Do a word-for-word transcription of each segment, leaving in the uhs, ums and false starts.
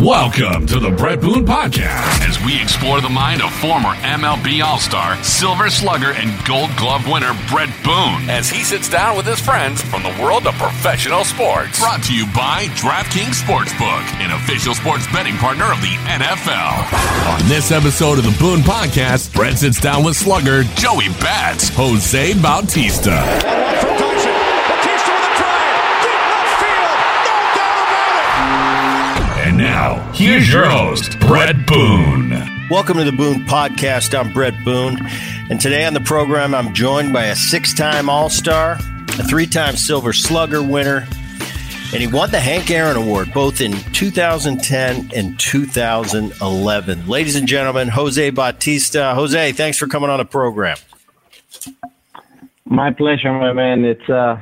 Welcome to the Brett Boone Podcast as we explore the mind of former M L B All-Star, Silver Slugger, and Gold Glove winner Brett Boone as he sits down with his friends from the world of professional sports. Brought to you by DraftKings Sportsbook, an official sports betting partner of the N F L. On this episode of the Boone Podcast, Brett sits down with Slugger, Joey Bats, Jose Bautista. Now, here's your host, Brett Boone. Welcome to the Boone Podcast. I'm Brett Boone, and today on the program, I'm joined by a six-time All-Star, a three-time Silver Slugger winner, and he won the Hank Aaron Award both in two thousand ten and two thousand eleven. Ladies and gentlemen, Jose Bautista. Jose, thanks for coming on the program. My pleasure, my man. It's uh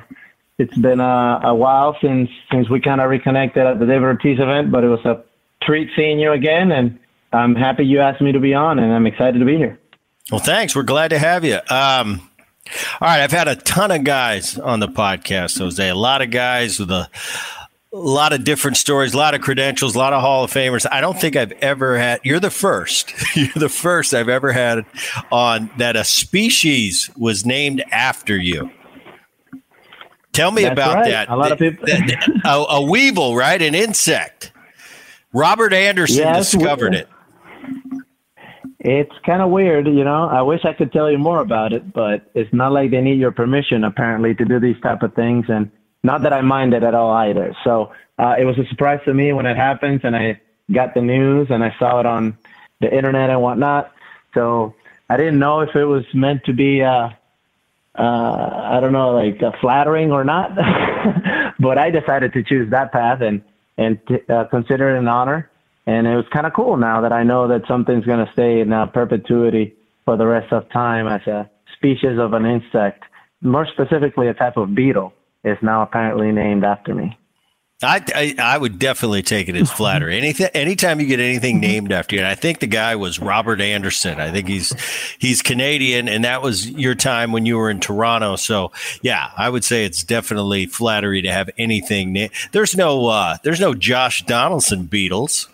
It's been a, a while since since we kind of reconnected at the David Ortiz event, but it was a treat seeing you again, and I'm happy you asked me to be on, and I'm excited to be here. Well, thanks. We're glad to have you. Um, all right, I've had a ton of guys on the podcast, Jose. A lot of guys with a, a lot of different stories, a lot of credentials, a lot of Hall of Famers. I don't think I've ever had – you're the first. You're the first I've ever had on that a species was named after you. Tell me That's about right. that. A lot of people. a, a weevil, right? An insect. Robert Anderson yes, discovered we, it. It's kind of weird, you know. I wish I could tell you more about it, but it's not like they need your permission, apparently, to do these type of things. And not that I mind it at all either. So uh, it was a surprise to me when it happens, and I got the news, and I saw it on the internet and whatnot. So I didn't know if it was meant to be uh, – Uh, I don't know, like uh, flattering or not, but I decided to choose that path and, and t- uh, consider it an honor. And it was kind of cool now that I know that something's going to stay in uh, perpetuity for the rest of time as a species of an insect, more specifically a type of beetle is now apparently named after me. I, I, I would definitely take it as flattery. Anything, anytime you get anything named after you, and I think the guy was Robert Anderson. I think he's he's Canadian, and that was your time when you were in Toronto. So yeah, I would say it's definitely flattery to have anything. Na- there's no uh, there's no Josh Donaldson Beatles.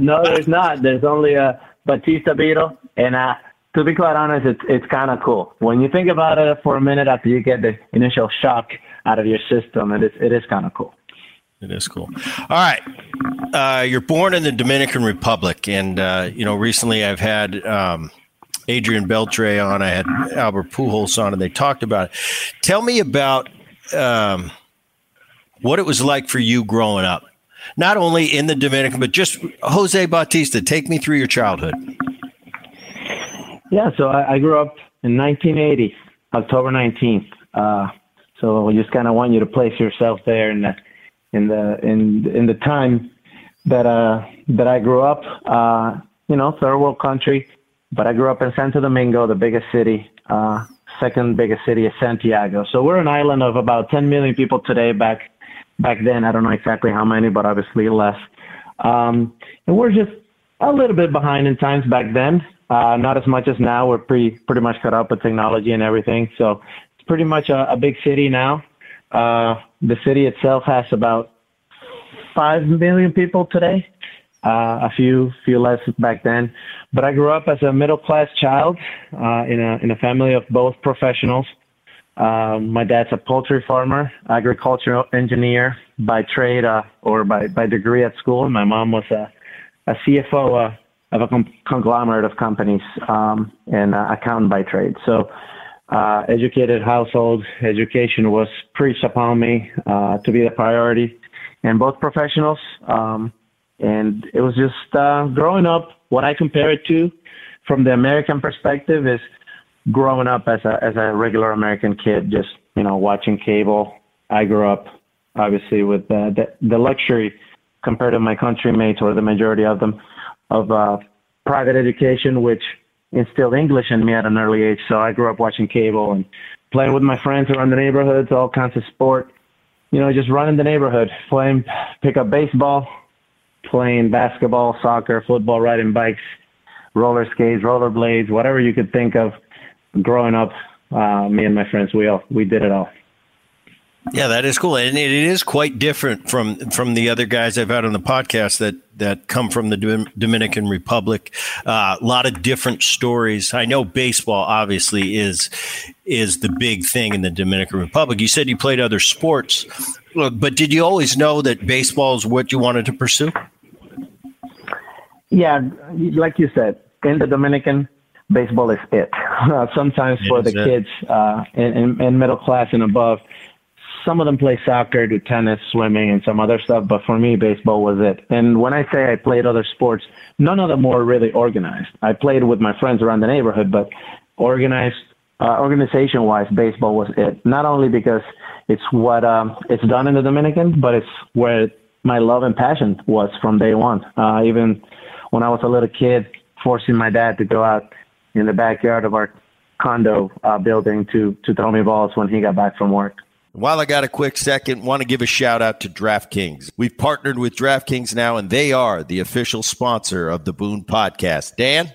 No, there's not. There's only a Batista Beetle, and uh, to be quite honest, it's it's kind of cool when you think about it for a minute after you get the initial shock out of your system. It is, it is kind of cool. It is cool. All right. Uh, you're born in the Dominican Republic. And, uh, you know, recently I've had um, Adrian Beltre on. I had Albert Pujols on, and they talked about it. Tell me about um, what it was like for you growing up, not only in the Dominican, but just Jose Bautista. Take me through your childhood. Yeah. So I, I grew up in nineteen eighty, October nineteenth. Uh, So we just kind of want you to place yourself there in the in the in in the time that uh that I grew up. Uh, you know, third world country, but I grew up in Santo Domingo, the biggest city. Uh, second biggest city is Santiago. So we're an island of about ten million people today. Back back then, I don't know exactly how many, but obviously less. Um, and we're just a little bit behind in times back then. Uh, not as much as now. We're pretty pretty much caught up with technology and everything. So. Pretty much a, a big city now. Uh, the city itself has about five million people today, uh, a few few less back then. But I grew up as a middle-class child uh, in a in a family of both professionals. Uh, my dad's a poultry farmer, agricultural engineer by trade uh, or by, by degree at school. And my mom was a, a C F O uh, of a con- conglomerate of companies um, and uh, accountant by trade. So. Uh, educated household, education was preached upon me uh, to be the priority, and both professionals. Um, and it was just uh, growing up. What I compare it to, from the American perspective, is growing up as a as a regular American kid, just you know watching cable. I grew up obviously with uh, the the luxury compared to my countrymates or the majority of them of uh, private education, which instilled English in me at an early age. So I grew up watching cable and playing with my friends around the neighborhoods, all kinds of sport, you know, just running the neighborhood, playing pickup baseball, playing basketball, soccer, football, riding bikes, roller skates, roller blades, whatever you could think of growing up. Uh, me and my friends, we all, we did it all. Yeah, that is cool. And it is quite different from from the other guys I've had on the podcast that that come from the Dominican Republic. A uh, lot of different stories. I know baseball obviously is is the big thing in the Dominican Republic. You said you played other sports, but did you always know that baseball is what you wanted to pursue? Yeah, like you said, in the Dominican, baseball is it. Uh, sometimes it for the it. kids uh, in, in, in middle class and above, some of them play soccer, do tennis, swimming, and some other stuff. But for me, baseball was it. And when I say I played other sports, none of them were really organized. I played with my friends around the neighborhood, but organized, uh, organization-wise, baseball was it. Not only because it's what um, it's done in the Dominican, but it's where my love and passion was from day one. Uh, even when I was a little kid, forcing my dad to go out in the backyard of our condo uh, building to to throw me balls when he got back from work. While I got a quick second, want to give a shout out to DraftKings. We've partnered with DraftKings now, and they are the official sponsor of the Boone Podcast. Dan?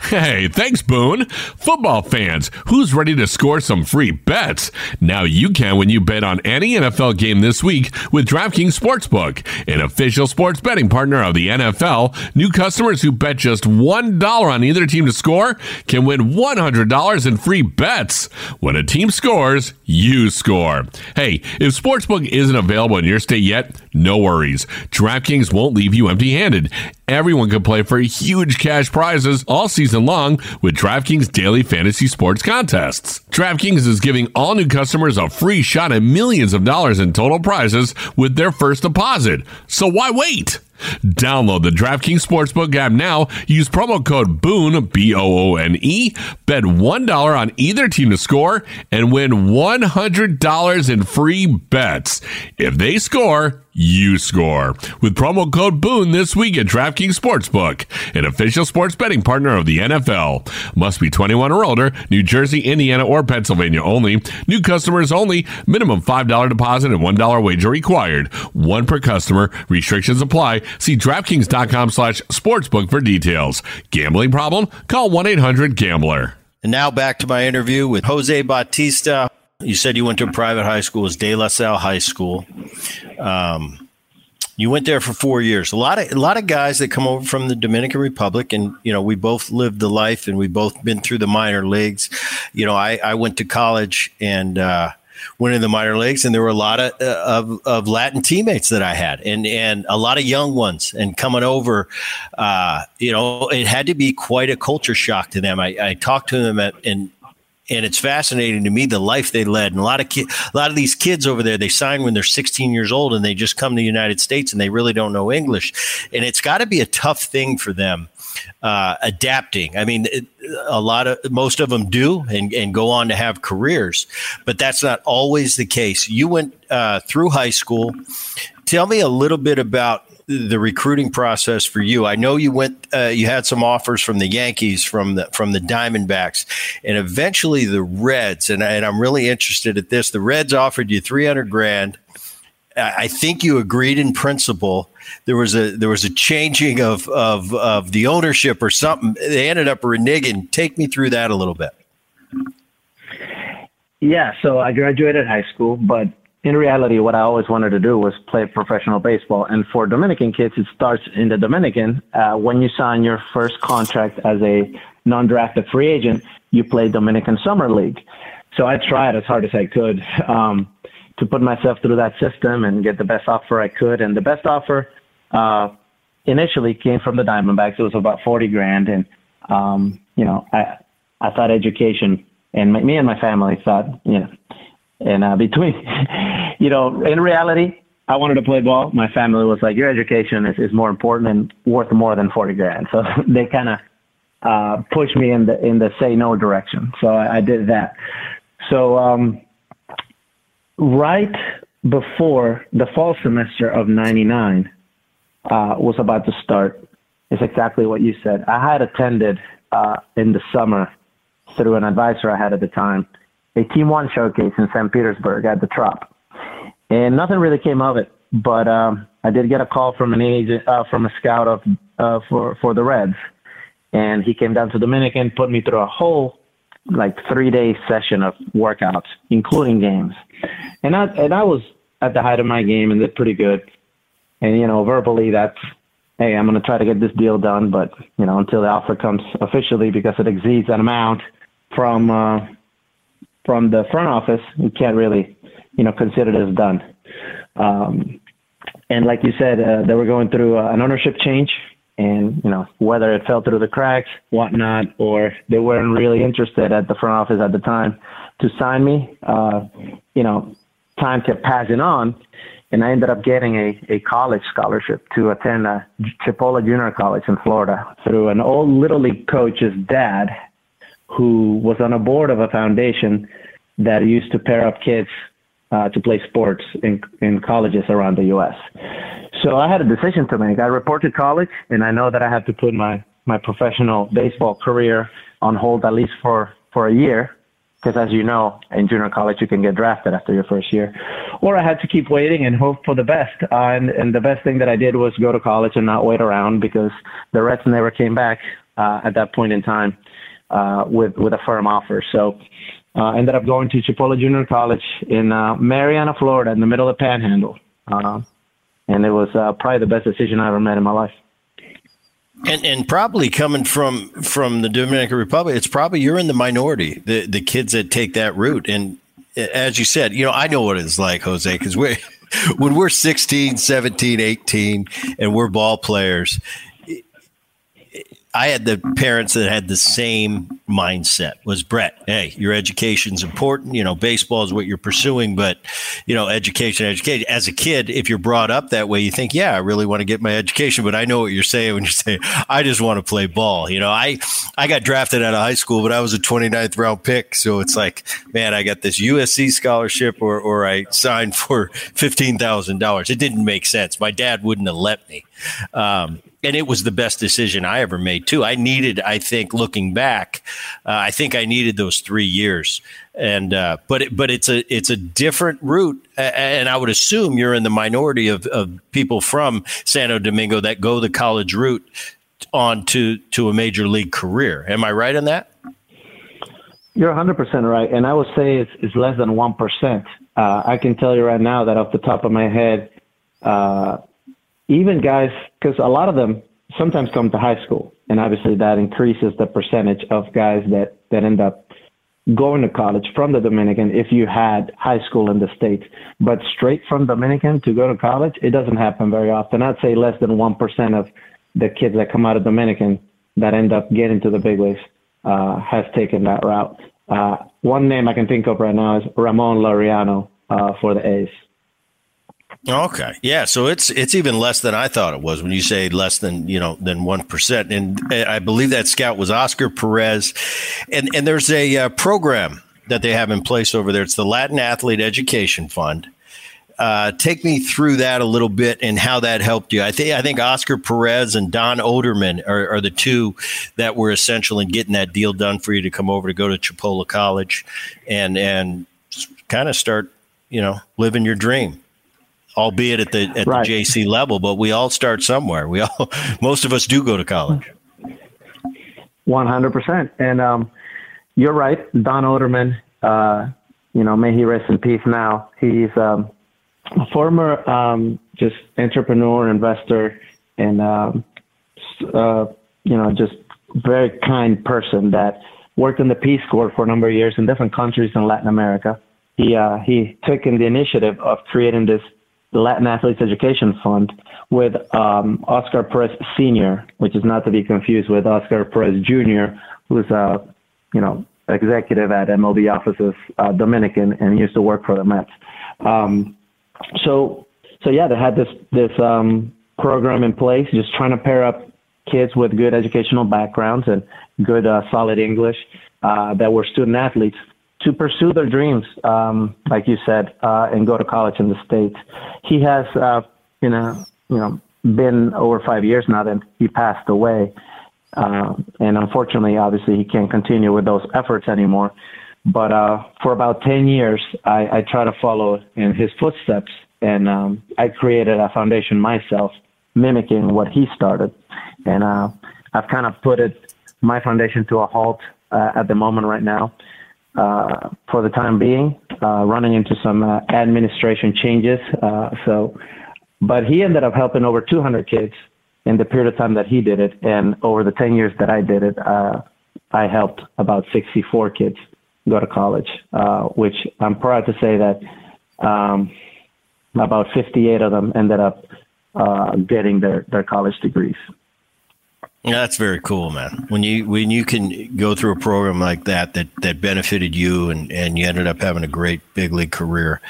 Hey, thanks, Boone. Football fans, who's ready to score some free bets? Now you can when you bet on any N F L game this week with DraftKings Sportsbook, an official sports betting partner of the N F L. New customers who bet just one dollar on either team to score can win one hundred dollars in free bets. When a team scores, you score. Hey, if Sportsbook isn't available in your state yet, no worries. DraftKings won't leave you empty-handed. Everyone can play for huge cash prizes all season long with DraftKings Daily Fantasy Sports Contests. DraftKings is giving all new customers a free shot at millions of dollars in total prizes with their first deposit. So why wait? Download the DraftKings Sportsbook app now. Use promo code BOONE, B O O N E. Bet one dollar on either team to score and win one hundred dollars in free bets. If they score, you score. With promo code BOONE this week at DraftKings Sportsbook, an official sports betting partner of the N F L. Must be twenty-one or older, New Jersey, Indiana, or Pennsylvania only. New customers only. Minimum five dollars deposit and one dollar wager required. One per customer. Restrictions apply. See DraftKings.com slash sportsbook for details. Gambling problem? Call one eight hundred gambler. And now back to my interview with Jose Bautista. You said you went to a private high school. It was De La Salle High School. Um, you went there for four years. A lot of a lot of guys that come over from the Dominican Republic, and, you know, we both lived the life and we both been through the minor leagues. You know, I, I went to college and uh, went in the minor leagues, and there were a lot of, uh, of of Latin teammates that I had, and and a lot of young ones. And coming over, uh, you know, it had to be quite a culture shock to them. I, I talked to them at and. And it's fascinating to me, the life they led. And a lot of ki- a lot of these kids over there, they sign when they're sixteen years old and they just come to the United States and they really don't know English. And it's got to be a tough thing for them uh, adapting. I mean, it, a lot of most of them do and, and go on to have careers, but that's not always the case. You went uh, through high school. Tell me a little bit about the recruiting process for you. I know you went, uh, you had some offers from the Yankees, from the from the Diamondbacks, and eventually the Reds. And, I, and I'm really interested at this. The Reds offered you three hundred grand. I think you agreed in principle. There was a there was a changing of of of the ownership or something. They ended up reneging. Take me through that a little bit. Yeah, so I graduated high school, but in reality, what I always wanted to do was play professional baseball. And for Dominican kids, it starts in the Dominican. Uh, when you sign your first contract as a non-drafted free agent, you play Dominican Summer League. So I tried as hard as I could um, to put myself through that system and get the best offer I could. And the best offer uh, initially came from the Diamondbacks. It was about forty grand. And, um, you know, I, I thought education, and me and my family thought, you know, and uh, between, you know, in reality, I wanted to play ball. My family was like, your education is, is more important and worth more than forty grand. So they kind of uh, pushed me in the in the say no direction. So I, I did that. So um, right before the fall semester of ninety-nine uh, was about to start, is exactly what you said. I had attended uh, in the summer through an advisor I had at the time, a Team One showcase in Saint Petersburg at the Trop, and nothing really came of it. But um, I did get a call from an agent, uh, from a scout of uh, for for the Reds, and he came down to Dominican, put me through a whole like three day session of workouts, including games. And I, and I was at the height of my game and did pretty good. And, you know, verbally that's, hey, I'm going to try to get this deal done, but you know, until the offer comes officially, because it exceeds an amount from, uh, from the front office, you can't really, you know, consider this done. Um, and like you said, uh, they were going through uh, an ownership change. And, you know, whether it fell through the cracks, whatnot, or they weren't really interested at the front office at the time to sign me, uh, you know, time kept passing on. And I ended up getting a, a college scholarship to attend a Chipola Junior College in Florida through an old Little League coach's dad who was on a board of a foundation that used to pair up kids uh, to play sports in, in colleges around the U S So I had a decision to make. I report to college, and I know that I have to put my, my professional baseball career on hold at least for, for a year, because as you know, in junior college, you can get drafted after your first year. Or I had to keep waiting and hope for the best. Uh, and, and the best thing that I did was go to college and not wait around, because the Reds never came back uh, at that point in time uh, with, with a firm offer. So I uh, ended up going to Chipola Junior College in uh, Marianna, Florida, in the middle of the Panhandle. Uh, And it was uh, probably the best decision I ever made in my life. And and probably coming from from the Dominican Republic, it's probably you're in the minority, the, the kids that take that route. And as you said, you know, I know what it's like, Jose, because we when we're sixteen, seventeen, eighteen, and we're ball players, I had the parents that had the same mindset was, Brett, hey, your education's important. You know, baseball is what you're pursuing, but, you know, education, education. As a kid, if you're brought up that way, you think, yeah, I really want to get my education. But I know what you're saying when you say, I just want to play ball. You know, I, I got drafted out of high school, but I was a twenty-ninth round pick. So it's like, man, I got this U S C scholarship or, or I signed for fifteen thousand dollars. It didn't make sense. My dad wouldn't have let me. Um, And it was the best decision I ever made, too. I needed, I think, looking back, uh, I think I needed those three years. And uh, but it, but it's a it's a different route. And I would assume you're in the minority of, of people from Santo Domingo that go the college route on to, to a major league career. Am I right on that? You're one hundred percent right. And I would say it's, it's less than one percent. Uh, I can tell you right now that off the top of my head, uh, even guys, because a lot of them sometimes come to high school, and obviously that increases the percentage of guys that, that end up going to college from the Dominican if you had high school in the States. But straight from Dominican to go to college, it doesn't happen very often. I'd say less than one percent of the kids that come out of Dominican that end up getting to the big leagues uh, has taken that route. Uh, one name I can think of right now is Ramon Laureano uh, for the A's. Okay. Yeah. So it's it's even less than I thought it was when you say less than, you know, than one percent. And I believe that scout was Oscar Perez. And, and there's a uh, program that they have in place over there. It's the Latin Athlete Education Fund. Uh, take me through that a little bit and how that helped you. I think I think Oscar Perez and Don Oderman are, are the two that were essential in getting that deal done for you to come over to go to Chipola College and and kind of start, you know, living your dream. Albeit at the at right. the J C level, but we all start somewhere. We all, most of us do go to college. one hundred percent. And um, you're right, Don Oderman. Uh, you know, may he rest in peace. Now he's um, a former um, just entrepreneur, investor, and um, uh, you know, just very kind person that worked in the Peace Corps for a number of years in different countries in Latin America. He uh, he took in the initiative of creating this the Latin Athletes Education Fund with um, Oscar Perez Senior, which is not to be confused with Oscar Perez Junior, who's a, you know, executive at M L B offices, uh, Dominican, and used to work for the Mets. Um, so, so yeah, they had this this um, program in place, just trying to pair up kids with good educational backgrounds and good uh, solid English uh, that were student athletes to pursue their dreams, um, like you said, uh, and go to college in the States. He has, uh, you know, you know, been over five years now that he passed away. Uh, and unfortunately, obviously, he can't continue with those efforts anymore. But uh, for about ten years, I, I try to follow in his footsteps. And um, I created a foundation myself, mimicking what he started. And uh, I've kind of put it, my foundation to a halt uh, at the moment right now. Uh, for the time being, uh, running into some uh, administration changes. Uh, so, but he ended up helping over two hundred kids in the period of time that he did it, and over the ten years that I did it, uh, I helped about sixty-four kids go to college, uh, which I'm proud to say that um, about fifty-eight of them ended up uh, getting their, their college degrees. Yeah, that's very cool, man. When you when you can go through a program like that that, that benefited you and, and you ended up having a great big league career,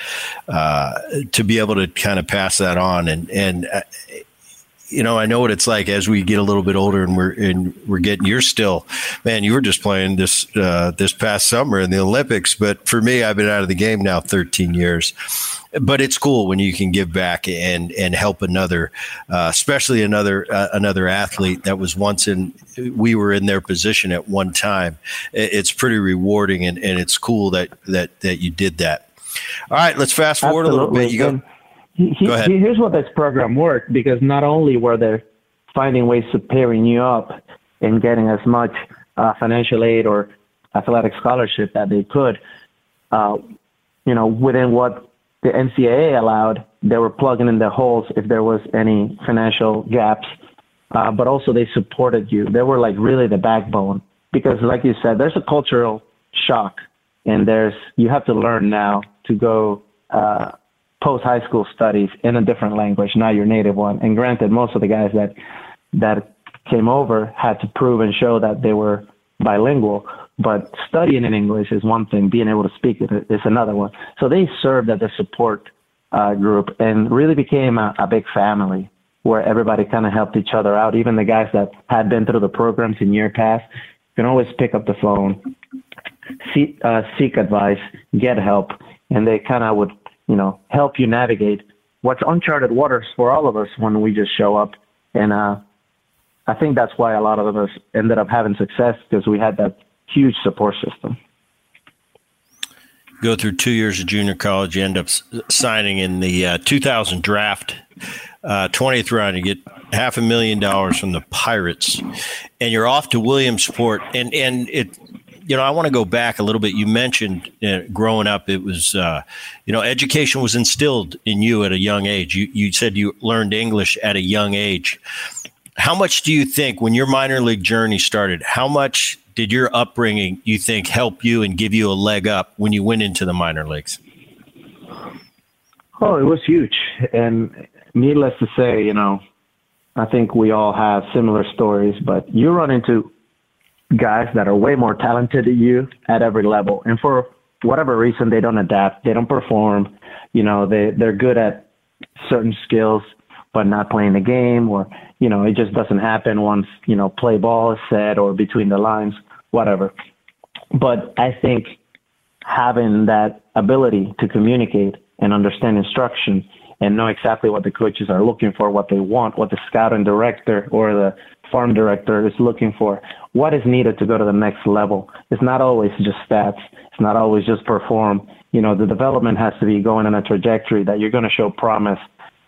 uh, to be able to kind of pass that on and and uh, you know, I know what it's like as we get a little bit older and we're and we're getting. You're still, man. You were just playing this uh, this past summer in the Olympics, but for me, I've been out of the game now thirteen years. But it's cool when you can give back and and help another, uh, especially another uh, another athlete that was once in. We were in their position at one time. It's pretty rewarding, and, and it's cool that that that you did that. All right, let's fast forward Absolutely. a little bit. You go. He, he, here's what this program worked, because not only were they finding ways to pairing you up and getting as much uh, financial aid or athletic scholarship that they could, uh, you know, within what the N C double A allowed, they were plugging in the holes if there was any financial gaps, uh, but also they supported you. They were like really the backbone, because like you said, there's a cultural shock, and there's you have to learn now to go uh, – post-high school studies in a different language, not your native one. And granted, most of the guys that that came over had to prove and show that they were bilingual, but studying in English is one thing, being able to speak it is another one. So they served as a support uh, group and really became a, a big family where everybody kind of helped each other out. Even the guys that had been through the programs in year past can always pick up the phone, see, uh, seek advice, get help, and they kind of would you know, help you navigate what's uncharted waters for all of us when we just show up. And uh, I think that's why a lot of us ended up having success, because we had that huge support system. Go through two years of junior college, you end up signing in the uh, two thousand draft, uh, twentieth round. You get half a million dollars from the Pirates, and you're off to Williamsport. And, and it, You know, I want to go back a little bit. You mentioned uh, growing up, it was, uh, you know, education was instilled in you at a young age. You, you said you learned English at a young age. How much do you think, when your minor league journey started, how much did your upbringing, you think, help you and give you a leg up when you went into the minor leagues? Oh, it was huge. And needless to say, you know, I think we all have similar stories, but you run into guys that are way more talented than you at every level. And for whatever reason, they don't adapt. They don't perform. You know, they, they're good at certain skills, but not playing the game, or, you know, it just doesn't happen once, you know, play ball is said or between the lines, whatever. But I think having that ability to communicate and understand instruction and know exactly what the coaches are looking for, what they want, what the scouting director or the farm director is looking for, what is needed to go to the next level. It's not always just stats. It's not always just perform. You know, the development has to be going on a trajectory that you're going to show promise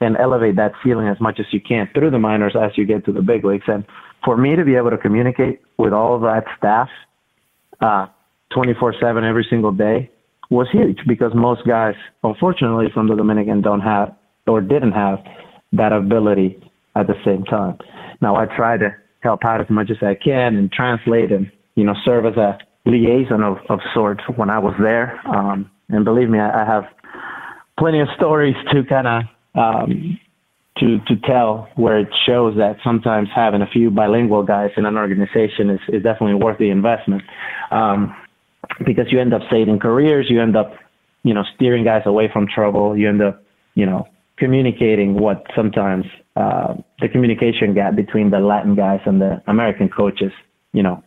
and elevate that feeling as much as you can through the minors as you get to the big leagues. And for me to be able to communicate with all of that staff uh, twenty-four seven every single day was huge, because most guys, unfortunately, from the Dominican don't have or didn't have that ability at the same time. Now, I try to help out as much as I can and translate and, you know, serve as a liaison of, of sorts when I was there. Um, and believe me, I, I have plenty of stories to kind of um, to to tell where it shows that sometimes having a few bilingual guys in an organization is, is definitely worth the investment, um, because you end up saving careers. You end up, you know, steering guys away from trouble. You end up, you know, communicating what sometimes uh, the communication gap between the Latin guys and the American coaches, you know,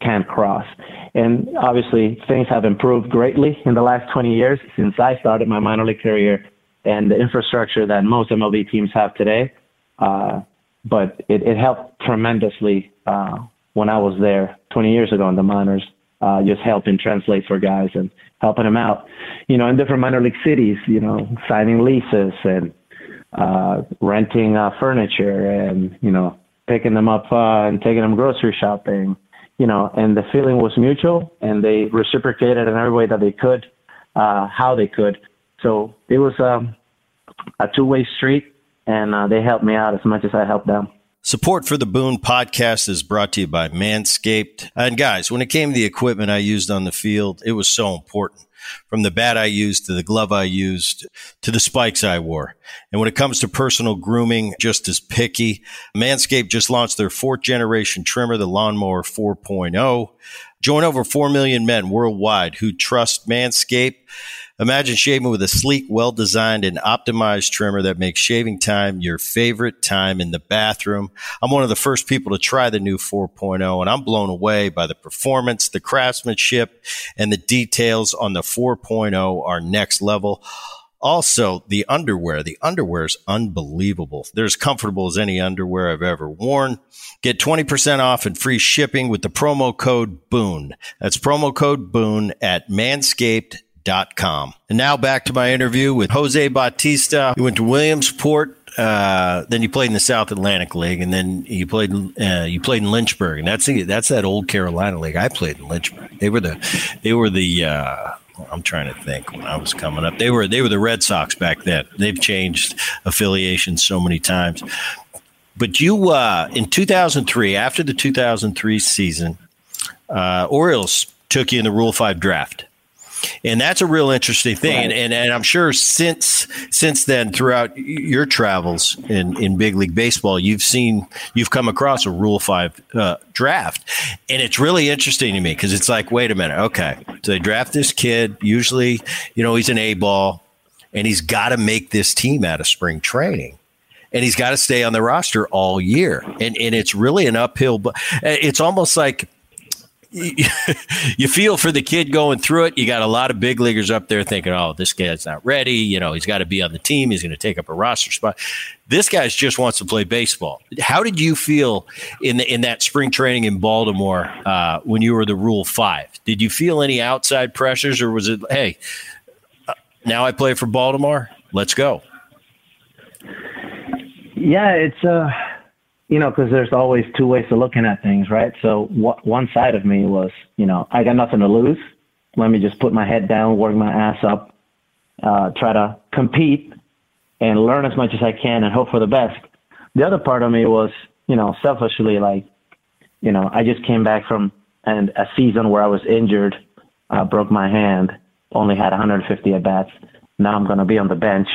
can't cross. And obviously things have improved greatly in the last twenty years since I started my minor league career, and the infrastructure that most M L B teams have today. Uh, but it, it helped tremendously uh, when I was there twenty years ago in the minors, uh, just helping translate for guys and helping them out, you know, in different minor league cities, you know, signing leases and uh, renting uh, furniture and, you know, picking them up uh, and taking them grocery shopping, you know, and the feeling was mutual, and they reciprocated in every way that they could, uh, how they could. So it was um, a two-way street, and uh, they helped me out as much as I helped them. Support for the Boone podcast is brought to you by Manscaped. And guys, when it came to the equipment I used on the field, it was so important. From the bat I used to the glove I used to the spikes I wore. And when it comes to personal grooming, just as picky, Manscaped just launched their fourth generation trimmer, the Lawnmower four point oh. Join over four million men worldwide who trust Manscaped. Imagine shaving with a sleek, well-designed, and optimized trimmer that makes shaving time your favorite time in the bathroom. I'm one of the first people to try the new four point oh, and I'm blown away by the performance, the craftsmanship, and the details on the four point oh are next level. Also, the underwear. The underwear is unbelievable. They're as comfortable as any underwear I've ever worn. Get twenty percent off and free shipping with the promo code BOONE. That's promo code BOONE at manscaped dot com. And now back to my interview with Jose Bautista. You went to Williamsport, uh, then you played in the South Atlantic League, and then you played uh, you played in Lynchburg, and that's the, that's that old Carolina League. I played in Lynchburg. They were the they were the uh, I'm trying to think when I was coming up. They were they were the Red Sox back then. They've changed affiliations so many times. But you uh, in two thousand three, after the two thousand three season, uh, Orioles took you in the Rule five draft. And that's a real interesting thing. Right. And, and and I'm sure since since then, throughout your travels in, in big league baseball, you've seen you've come across a Rule five uh, draft. And it's really interesting to me because it's like, wait a minute. OK, so they draft this kid. Usually, you know, he's an A ball and he's got to make this team out of spring training. And he's got to stay on the roster all year. And, and it's really an uphill. But it's almost like. You feel for the kid going through it. You got a lot of big leaguers up there thinking, oh, this guy's not ready. You know, he's got to be on the team. He's going to take up a roster spot. This guy just wants to play baseball. How did you feel in the, in that spring training in Baltimore uh, when you were the Rule five? Did you feel any outside pressures, or was it, hey, now I play for Baltimore? Let's go. Yeah, it's uh... – You know, because there's always two ways to looking at things, right? So wh- one side of me was, you know, I got nothing to lose. Let me just put my head down, work my ass up, uh, try to compete and learn as much as I can and hope for the best. The other part of me was, you know, selfishly, like, you know, I just came back from and a season where I was injured, uh, broke my hand, only had one hundred fifty at-bats. Now I'm going to be on the bench,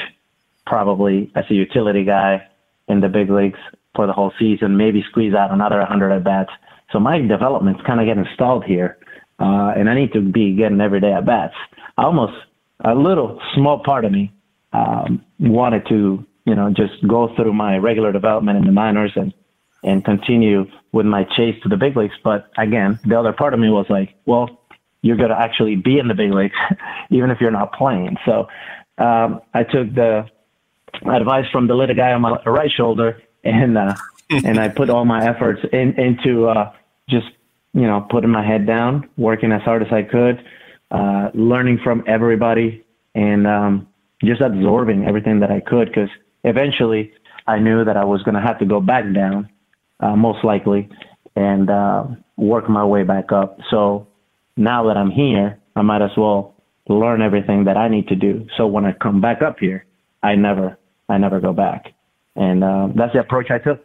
probably as a utility guy in the big leagues for the whole season, maybe squeeze out another one hundred at-bats. So my development's kind of getting stalled here, uh, and I need to be getting every day at-bats. Almost a little small part of me um, wanted to, you know, just go through my regular development in the minors and, and continue with my chase to the big leagues. But again, the other part of me was like, well, you're going to actually be in the big leagues, even if you're not playing. So um, I took the advice from the little guy on my right shoulder, And uh, and I put all my efforts in, into uh, just, you know, putting my head down, working as hard as I could, uh, learning from everybody, and um, just absorbing everything that I could, because eventually I knew that I was going to have to go back down, uh, most likely, and uh, work my way back up. So now that I'm here, I might as well learn everything that I need to do. So when I come back up here, I never I never go back. And um, that's the approach I took.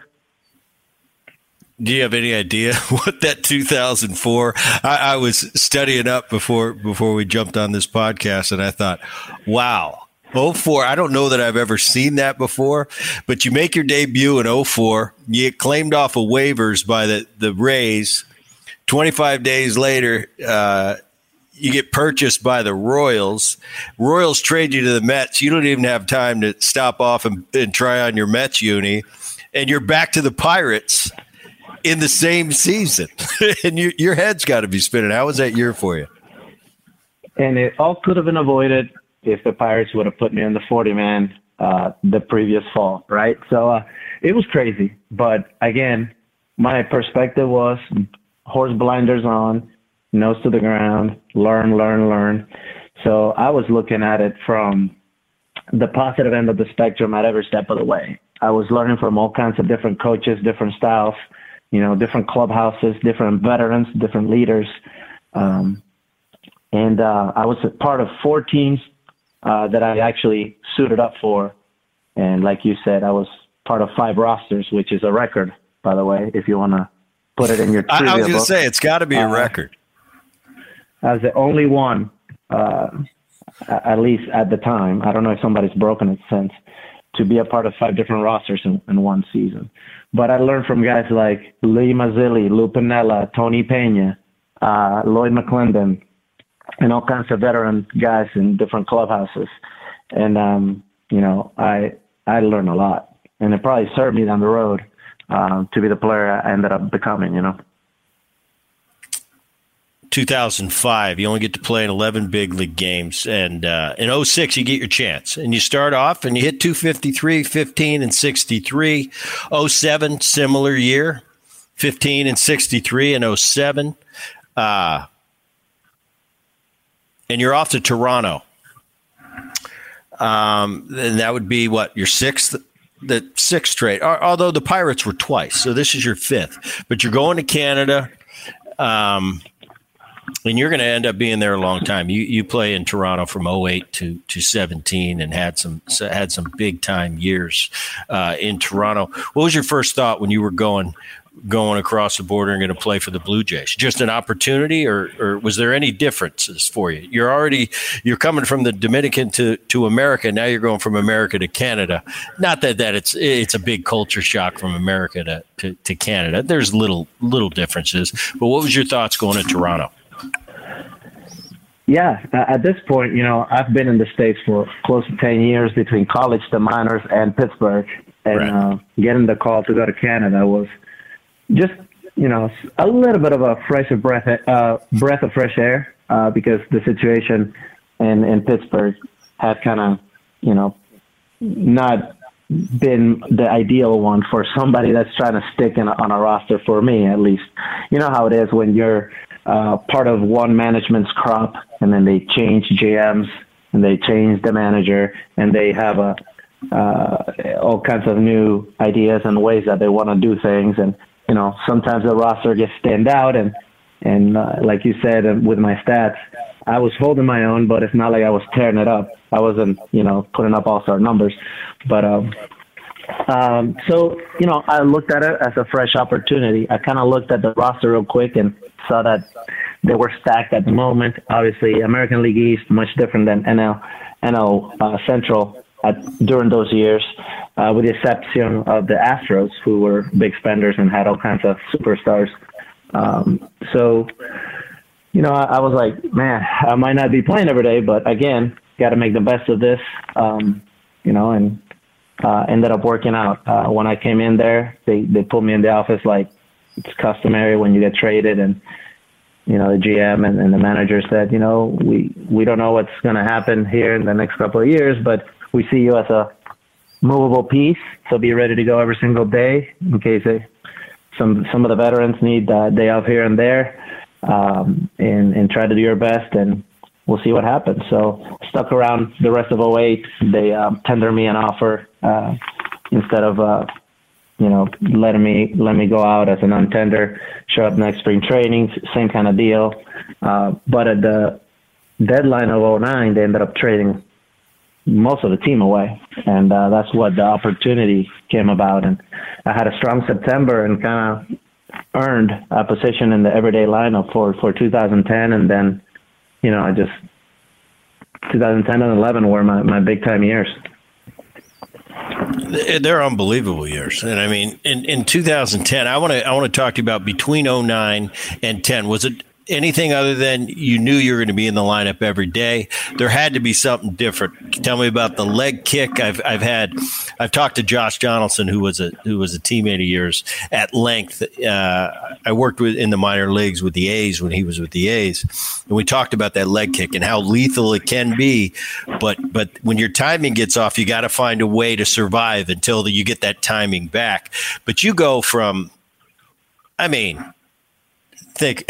Do you have any idea what that two thousand four? I, I was studying up before before we jumped on this podcast, and I thought, wow, oh four. I don't know that I've ever seen that before, but you make your debut in oh four. You get claimed off of waivers by the, the Rays. twenty-five days later, uh, you get purchased by the Royals. Royals trade you to the Mets. You don't even have time to stop off and, and try on your Mets uni. And you're back to the Pirates in the same season. And you, your head's got to be spinning. How was that year for you? And it all could have been avoided if the Pirates would have put me in the forty-man uh, the previous fall, right? So uh, it was crazy. But, again, my perspective was horse blinders on, nose to the ground, learn, learn, learn. So I was looking at it from the positive end of the spectrum at every step of the way. I was learning from all kinds of different coaches, different styles, you know, different clubhouses, different veterans, different leaders. Um, and uh, I was a part of four teams uh, that I actually suited up for. And like you said, I was part of five rosters, which is a record, by the way, if you want to put it in your trivia I was going to say, it's got to be uh, a record. I was the only one, uh, at least at the time. I don't know if somebody's broken it since, to be a part of five different rosters in, in one season. But I learned from guys like Lee Mazzilli, Lou Piniella, Tony Pena, uh, Lloyd McClendon, and all kinds of veteran guys in different clubhouses. And, um, you know, I I learned a lot. And it probably served me down the road uh, to be the player I ended up becoming, you know. two thousand five, you only get to play in eleven big league games. And uh, in oh six, you get your chance. And you start off and you hit two fifty-three, fifteen, and sixty-three. oh seven, similar year, fifteen and sixty-three and oh seven. Uh, and you're off to Toronto. Um, and that would be, what, your sixth? The sixth straight. Although the Pirates were twice, so this is your fifth. But you're going to Canada. Um And you're going to end up being there a long time. You you play in Toronto from oh eight to, to seventeen and had some had some big time years uh, in Toronto. What was your first thought when you were going going across the border and going to play for the Blue Jays? Just an opportunity, or or was there any differences for you? You're already you're coming from the Dominican to, to America. Now you're going from America to Canada. Not that, that it's it's a big culture shock from America to, to, to Canada. There's little little differences. But what was your thoughts going to Toronto? Yeah, at this point, you know, I've been in the States for close to ten years between college, the minors, and Pittsburgh. And right. uh, getting the call to go to Canada was just, you know, a little bit of a fresh of breath, uh, breath of fresh air uh, because the situation in, in Pittsburgh had kind of, you know, not been the ideal one for somebody that's trying to stick in, on a roster, for me at least. You know how it is when you're uh, part of one management's crop, and then they change G Ms and they change the manager, and they have a, uh, all kinds of new ideas and ways that they want to do things. And, you know, sometimes the roster gets thinned out. And, and uh, like you said, and with my stats, I was holding my own, but it's not like I was tearing it up. I wasn't, you know, putting up all-star numbers. But um, um, so, you know, I looked at it as a fresh opportunity. I kind of looked at the roster real quick and saw that they were stacked at the moment. Obviously, American League East, much different than N L, N L uh, Central at, during those years, uh, with the exception of the Astros, who were big spenders and had all kinds of superstars. Um, so, you know, I, I was like, man, I might not be playing every day, but again, got to make the best of this, um, you know, and uh, ended up working out. Uh, when I came in there, they, they put me in the office like it's customary when you get traded, and, you know, the G M and, and the manager said, you know, we, we don't know what's going to happen here in the next couple of years, but we see you as a movable piece, so be ready to go every single day in case they, some some of the veterans need a day off here and there, um, and, and try to do your best, and we'll see what happens. So stuck around the rest of oh eight. They um, tendered me an offer uh, instead of, uh, you know, letting me let me go out as a non-tender, show up next spring training, same kind of deal. Uh, but at the deadline of oh nine, they ended up trading most of the team away. And uh, that's what the opportunity came about. And I had a strong September and kind of earned a position in the everyday lineup for, for two thousand ten. And then, you know, I just two thousand ten and eleven were my, my big time years. They're unbelievable years. And I mean, in, in two thousand ten, I want to I want to talk to you about between oh nine and ten. Was it anything other than you knew you were going to be in the lineup every day? There had to be something different. Tell me about the leg kick. I've I've had I've talked to Josh Donaldson, who was a who was a teammate of yours at length. Uh, I worked with in the minor leagues with the A's when he was with the A's, and we talked about that leg kick and how lethal it can be. But but when your timing gets off, you got to find a way to survive until the, you get that timing back. But you go from, I mean, think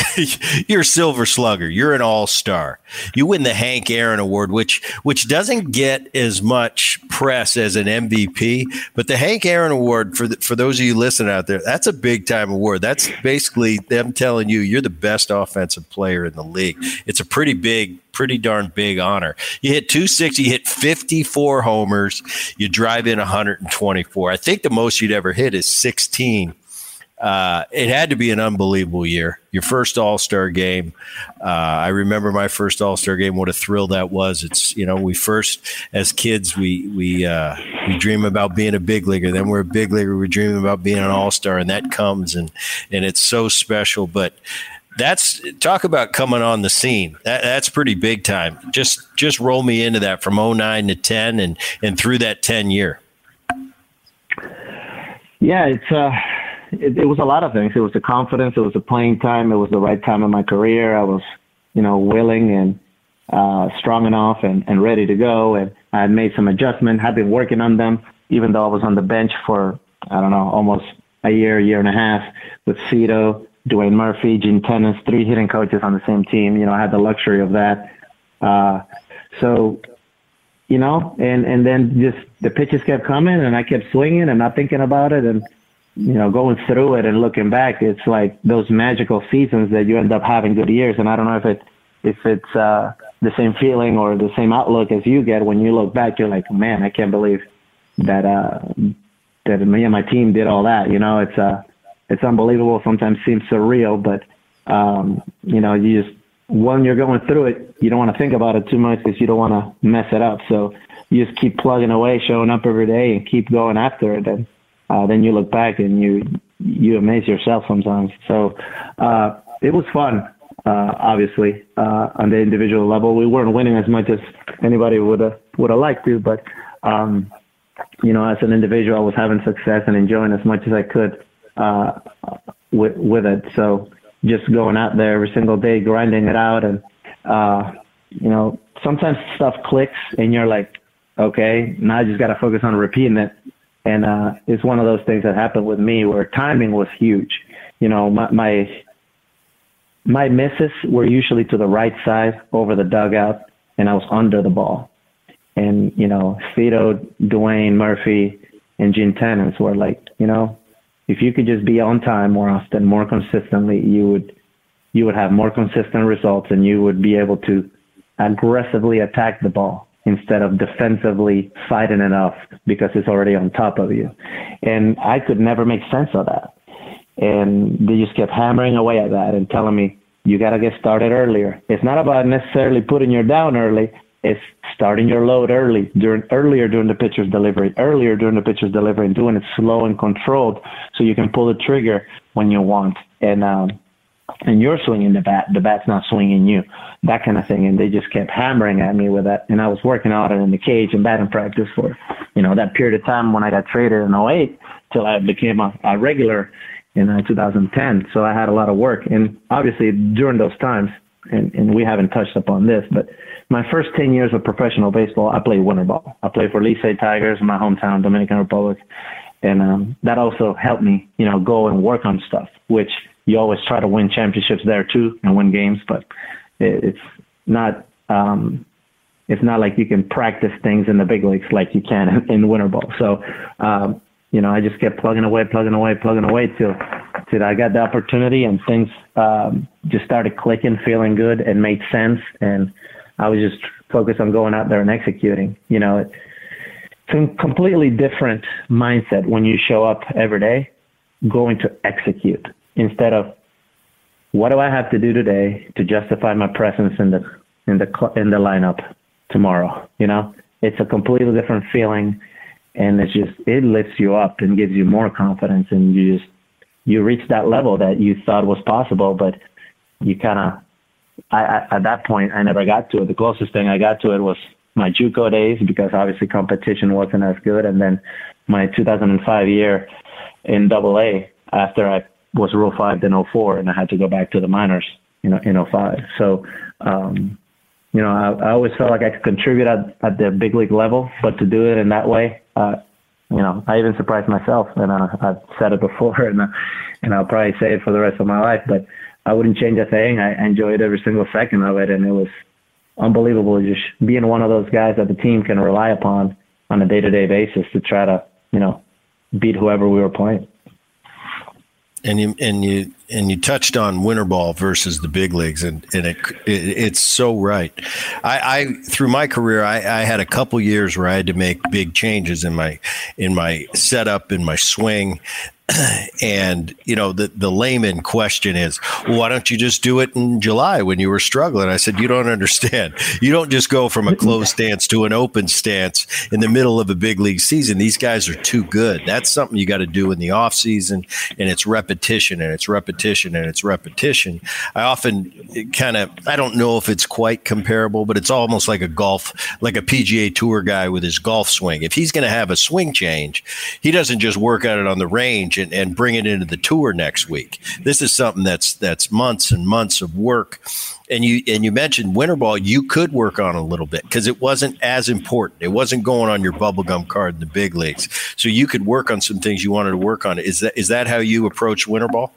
you're a Silver Slugger. You're an all-star. You win the Hank Aaron Award, which which doesn't get as much press as an M V P. But the Hank Aaron Award, for the, for those of you listening out there, that's a big-time award. That's basically them telling you you're the best offensive player in the league. It's a pretty big, pretty darn big honor. You hit two sixty, you hit fifty-four homers, you drive in one hundred twenty-four. I think the most you'd ever hit is sixteen. Uh, it had to be an unbelievable year. Your first All-Star game. Uh, I remember my first All-Star game. What a thrill that was. It's, you know, we first, as kids, we we uh, we dream about being a big leaguer. Then we're a big leaguer. We're dreaming about being an All-Star, and that comes, and and it's so special. But that's, talk about coming on the scene. That, that's pretty big time. Just just roll me into that from oh nine to ten and, and through that ten year. Yeah, it's uh It, it was a lot of things. It was the confidence. It was the playing time. It was the right time in my career. I was, you know, willing and uh, strong enough and, and ready to go. And I had made some adjustments. Had been working on them, even though I was on the bench for, I don't know, almost a year, year and a half with Cito, Dwayne Murphy, Gene Tenace, three hitting coaches on the same team. You know, I had the luxury of that. Uh, so, you know, and, and then just the pitches kept coming and I kept swinging and not thinking about it. And you know, going through it and looking back, it's like those magical seasons that you end up having good years. And I don't know if it, if it's uh, the same feeling or the same outlook as you get when you look back. You're like, man, I can't believe that uh, that me and my team did all that. You know, it's uh, it's unbelievable. Sometimes seems surreal, but um, you know, you just, when you're going through it, you don't want to think about it too much because you don't want to mess it up. So you just keep plugging away, showing up every day, and keep going after it. And Uh, then you look back and you you amaze yourself sometimes. So uh, it was fun, uh, obviously, uh, on the individual level. We weren't winning as much as anybody would have would have liked to, but um, you know, as an individual, I was having success and enjoying as much as I could uh, with with it. So just going out there every single day, grinding it out, and uh, you know, sometimes stuff clicks and you're like, okay, now I just got to focus on repeating it. And uh, it's one of those things that happened with me where timing was huge. You know, my, my my misses were usually to the right side over the dugout, and I was under the ball. And, you know, Cito, Dwayne Murphy, and Gene Tenace were like, you know, if you could just be on time more often, more consistently, you would you would have more consistent results, and you would be able to aggressively attack the ball instead of defensively fighting it off because it's already on top of you. And I could never make sense of that. And they just kept hammering away at that and telling me, you got to get started earlier. It's not about necessarily putting your down early. It's starting your load early, during earlier during the pitcher's delivery, earlier during the pitcher's delivery, and doing it slow and controlled so you can pull the trigger when you want. And, um, and you're swinging the bat, the bat's not swinging you, that kind of thing. And they just kept hammering at me with that. And I was working out in the cage and batting practice for, you know, that period of time when I got traded in oh eight till I became a, a regular in uh, two thousand ten. So I had a lot of work. And obviously during those times, and, and we haven't touched upon this, but my first ten years of professional baseball, I played winter ball. I played for Licey Tigers in my hometown, Dominican Republic. And um, that also helped me, you know, go and work on stuff, which you always try to win championships there too and win games, but it's not um, it's not like you can practice things in the big leagues like you can in winter ball. So, um, you know, I just kept plugging away, plugging away, plugging away till, till I got the opportunity and things um, just started clicking, feeling good and made sense. And I was just focused on going out there and executing. You know, it's a completely different mindset when you show up every day going to execute, instead of what do I have to do today to justify my presence in the in the in the lineup tomorrow. You know, it's a completely different feeling, and it's just, it lifts you up and gives you more confidence, and you just you reach that level that you thought was possible, but you kind of I, I at that point I never got to it. The closest thing I got to it was my JUCO days because obviously competition wasn't as good, and then my two thousand five year in Double A after I was Rule five in oh four, and I had to go back to the minors, you know, in oh five. So, um, you know, I, I always felt like I could contribute at, at the big league level, but to do it in that way, uh, you know, I even surprised myself, and I, I've said it before, and I, and I'll probably say it for the rest of my life. But I wouldn't change a thing. I enjoyed every single second of it, and it was unbelievable just being one of those guys that the team can rely upon on a day-to-day basis to try to, you know, beat whoever we were playing. And you and you and you touched on winter ball versus the big leagues, and and it, it it's so right. I, I through my career, I, I had a couple years where I had to make big changes in my in my setup, in my swing, and you know the the layman question is, well, why don't you just do it in July when you were struggling? I said, you don't understand. You don't just go from a closed stance to an open stance in the middle of a big league season. These guys are too good. That's something you got to do in the off season, and it's repetition and it's repetition and it's repetition. I often kind of I don't know if it's quite comparable, but it's almost like a golf, like a P G A Tour guy with his golf swing. If he's going to have a swing change, he doesn't just work at it on the range And, and bring it into the tour next week. This is something that's that's months and months of work. And you and you mentioned winter ball. You could work on a little bit because it wasn't as important. It wasn't going on your bubblegum card in the big leagues. So you could work on some things you wanted to work on. Is that is that how you approach winter ball?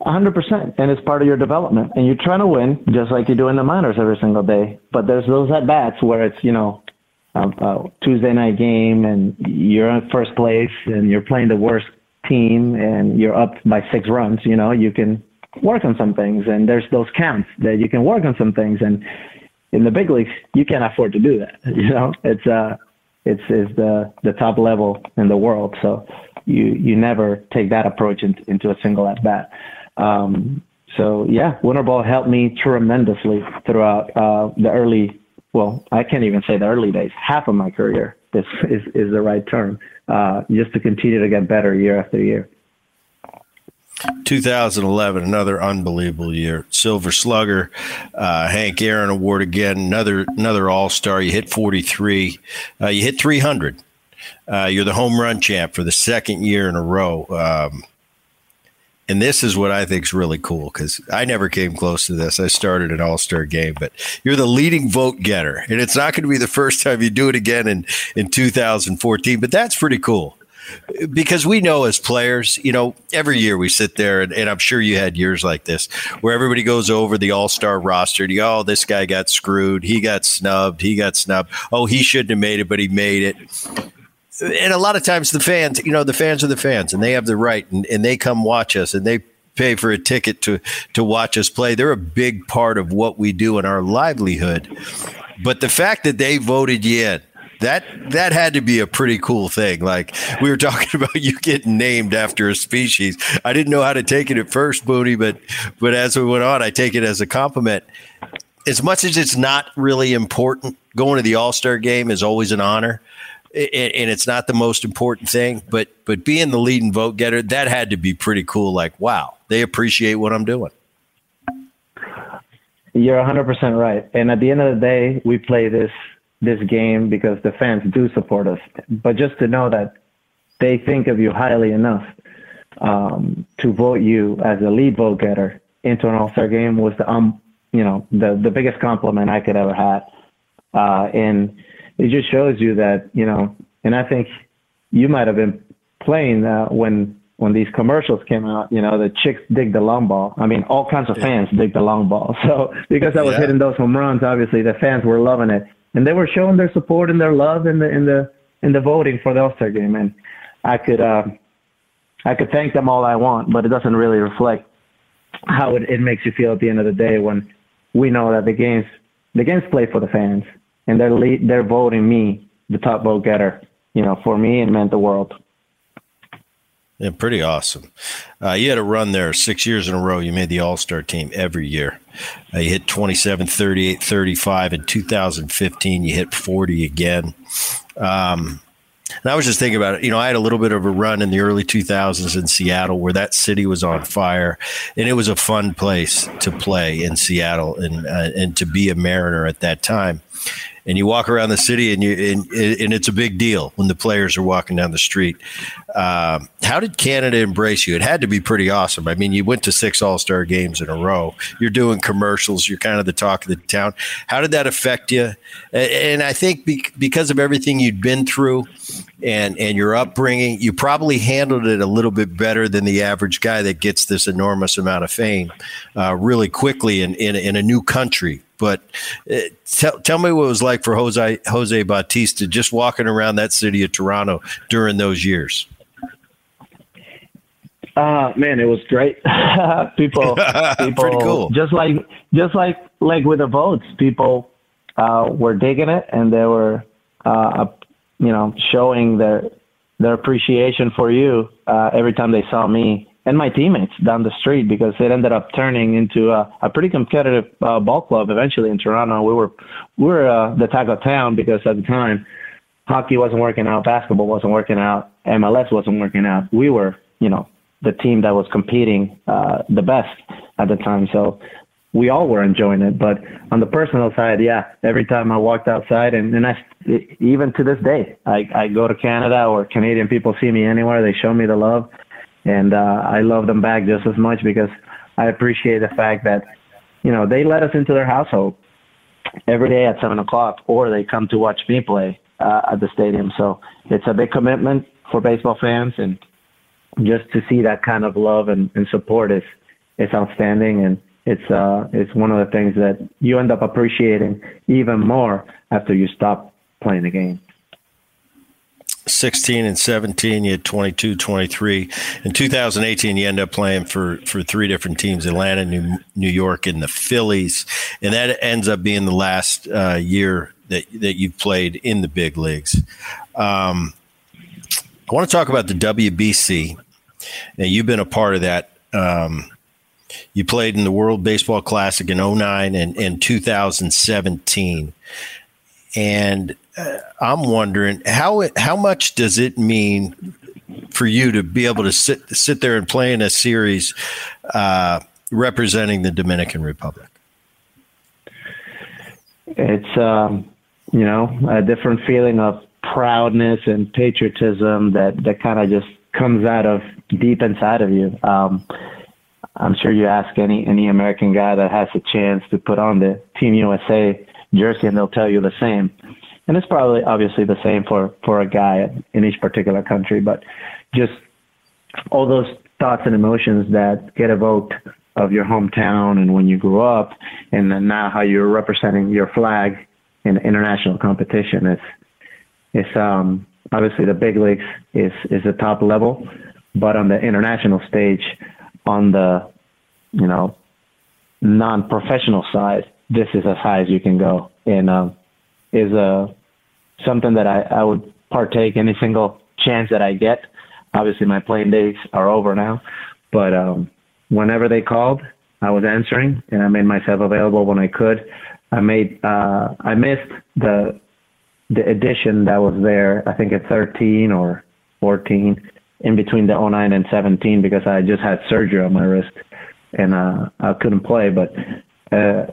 A hundred percent. And it's part of your development. And you're trying to win just like you do in the minors every single day. But there's those at bats where it's, you know, Uh, Tuesday night game and you're in first place and you're playing the worst team and you're up by six runs, you know, you can work on some things, and there's those counts that you can work on some things. And in the big leagues, you can't afford to do that. You know, it's uh, it's, it's the, the top level in the world. So you, you never take that approach in, into a single at bat. Um, so yeah, winter ball helped me tremendously throughout uh, the early Well, I can't even say the early days. Half of my career is is, is the right term, uh, just to continue to get better year after year. two thousand eleven, another unbelievable year. Silver Slugger, uh, Hank Aaron Award again, another another All-Star. You hit forty-three. Uh, you hit three hundred. Uh, you're the home run champ for the second year in a row. Um, And this is what I think is really cool, because I never came close to this. I started an All-Star game, but you're the leading vote getter. And it's not going to be the first time you do it again in, in two thousand fourteen, but that's pretty cool. Because we know as players, you know, every year we sit there, and, and I'm sure you had years like this, where everybody goes over the All-Star roster and you go, oh, this guy got screwed, he got snubbed, he got snubbed, oh, he shouldn't have made it, but he made it. And a lot of times the fans, you know, the fans are the fans, and they have the right, and, and they come watch us, and they pay for a ticket to to watch us play. They're a big part of what we do in our livelihood. But the fact that they voted you in, that that had to be a pretty cool thing. Like we were talking about you getting named after a species. I didn't know how to take it at first, Boone, but but as we went on, I take it as a compliment. As much as it's not really important, going to the All-Star game is always an honor. And it's not the most important thing, but but being the leading vote getter, that had to be pretty cool. Like, wow, they appreciate what I'm doing. You're one hundred percent right. And at the end of the day, we play this this game because the fans do support us. But just to know that they think of you highly enough um, to vote you as a lead vote getter into an All-Star game was the um you know the the biggest compliment I could ever have. Uh, and it just shows you that, you know, and I think you might have been playing uh, when when these commercials came out, you know, the chicks dig the long ball. I mean, all kinds of fans dig the long ball. So because I was yeah. hitting those home runs, obviously the fans were loving it. And they were showing their support and their love in the in the in the voting for the All-Star game. And I could uh, I could thank them all I want, but it doesn't really reflect how it, it makes you feel at the end of the day when we know that the games the games play for the fans. And they're lead, they're voting me the top vote getter. You know, for me, it meant the world. Yeah, pretty awesome. Uh, you had a run there six years in a row. You made the All-Star team every year. Uh, you hit twenty-seven, thirty-eight, thirty-five. In two thousand fifteen, you hit forty again. Um, and I was just thinking about it. You know, I had a little bit of a run in the early two thousands in Seattle where that city was on fire. And it was a fun place to play in Seattle and, uh, and to be a Mariner at that time. and you walk around the city, and you and, and it's a big deal when the players are walking down the street. Um, how did Canada embrace you? It had to be pretty awesome. I mean, you went to six All-Star games in a row. You're doing commercials. You're kind of the talk of the town. How did that affect you? And I think because of everything you'd been through and, and your upbringing, you probably handled it a little bit better than the average guy that gets this enormous amount of fame uh, really quickly in, in, in a new country. But uh, tell, tell me what it was like for Jose, Jose Bautista just walking around that city of Toronto during those years. Uh, man, it was great. people, people pretty cool. Just like, just like, like with the votes, people uh, were digging it, and they were, uh, you know, showing their their appreciation for you uh, every time they saw me and my teammates down the street, because it ended up turning into a, a pretty competitive uh, ball club eventually in Toronto. We were we were uh, the talk of town, because at the time, hockey wasn't working out, basketball wasn't working out, M L S wasn't working out. We were, you know, the team that was competing uh, the best at the time. So we all were enjoying it. But on the personal side, yeah, every time I walked outside, and, and I, even to this day, I, I go to Canada, or Canadian people see me anywhere, they show me the love. And uh, I love them back just as much, because I appreciate the fact that, you know, they let us into their household every day at seven o'clock, or they come to watch me play uh, at the stadium. So it's a big commitment for baseball fans, and just to see that kind of love and, and support is, is outstanding. And it's uh, it's one of the things that you end up appreciating even more after you stop playing the game. sixteen and seventeen, you had twenty-two, twenty-three. In two thousand eighteen, you end up playing for, for three different teams, Atlanta, New, New York, and the Phillies. And that ends up being the last uh, year that, that you played in the big leagues. Um, I want to talk about the W B C. Now, you've been a part of that. Um, you played in the World Baseball Classic in oh nine and, and two thousand seventeen. And uh, I'm wondering, how it, how much does it mean for you to be able to sit sit there and play in a series uh, representing the Dominican Republic? It's, um, you know, a different feeling of proudness and patriotism that, that kind of just comes out of deep inside of you. Um, I'm sure you ask any, any American guy that has a chance to put on the Team U S A jersey, and they'll tell you the same. And it's probably obviously the same for, for a guy in each particular country, but just all those thoughts and emotions that get evoked of your hometown and when you grew up, and then now how you're representing your flag in international competition. It's, It's um, obviously the big leagues is, is the top level, but on the international stage, on the, you know, non-professional side, this is as high as you can go. And um, is uh, something that I, I would partake any single chance that I get. Obviously, my playing days are over now, but um, whenever they called, I was answering, and I made myself available when I could. I made uh, I missed the the edition that was there, I think at thirteen or fourteen, in between the oh nine and seventeen, because I just had surgery on my wrist and uh, I couldn't play. But uh,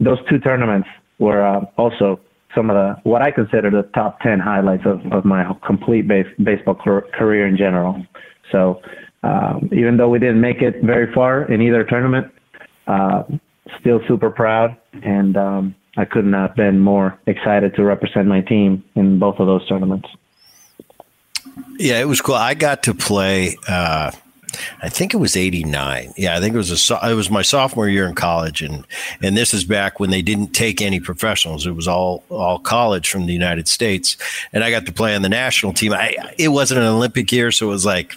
those two tournaments were uh, also some of the, what I consider the top ten highlights of, of my complete base, baseball car- career in general. So um, even though we didn't make it very far in either tournament, uh, still super proud, and um, I could not have been more excited to represent my team in both of those tournaments. Yeah, it was cool. I got to play, uh, I think it was eighty-nine. Yeah, I think it was a, it was my sophomore year in college. And, and this is back when they didn't take any professionals. It was all, all college from the United States. And I got to play on the national team. I, it wasn't an Olympic year, so it was like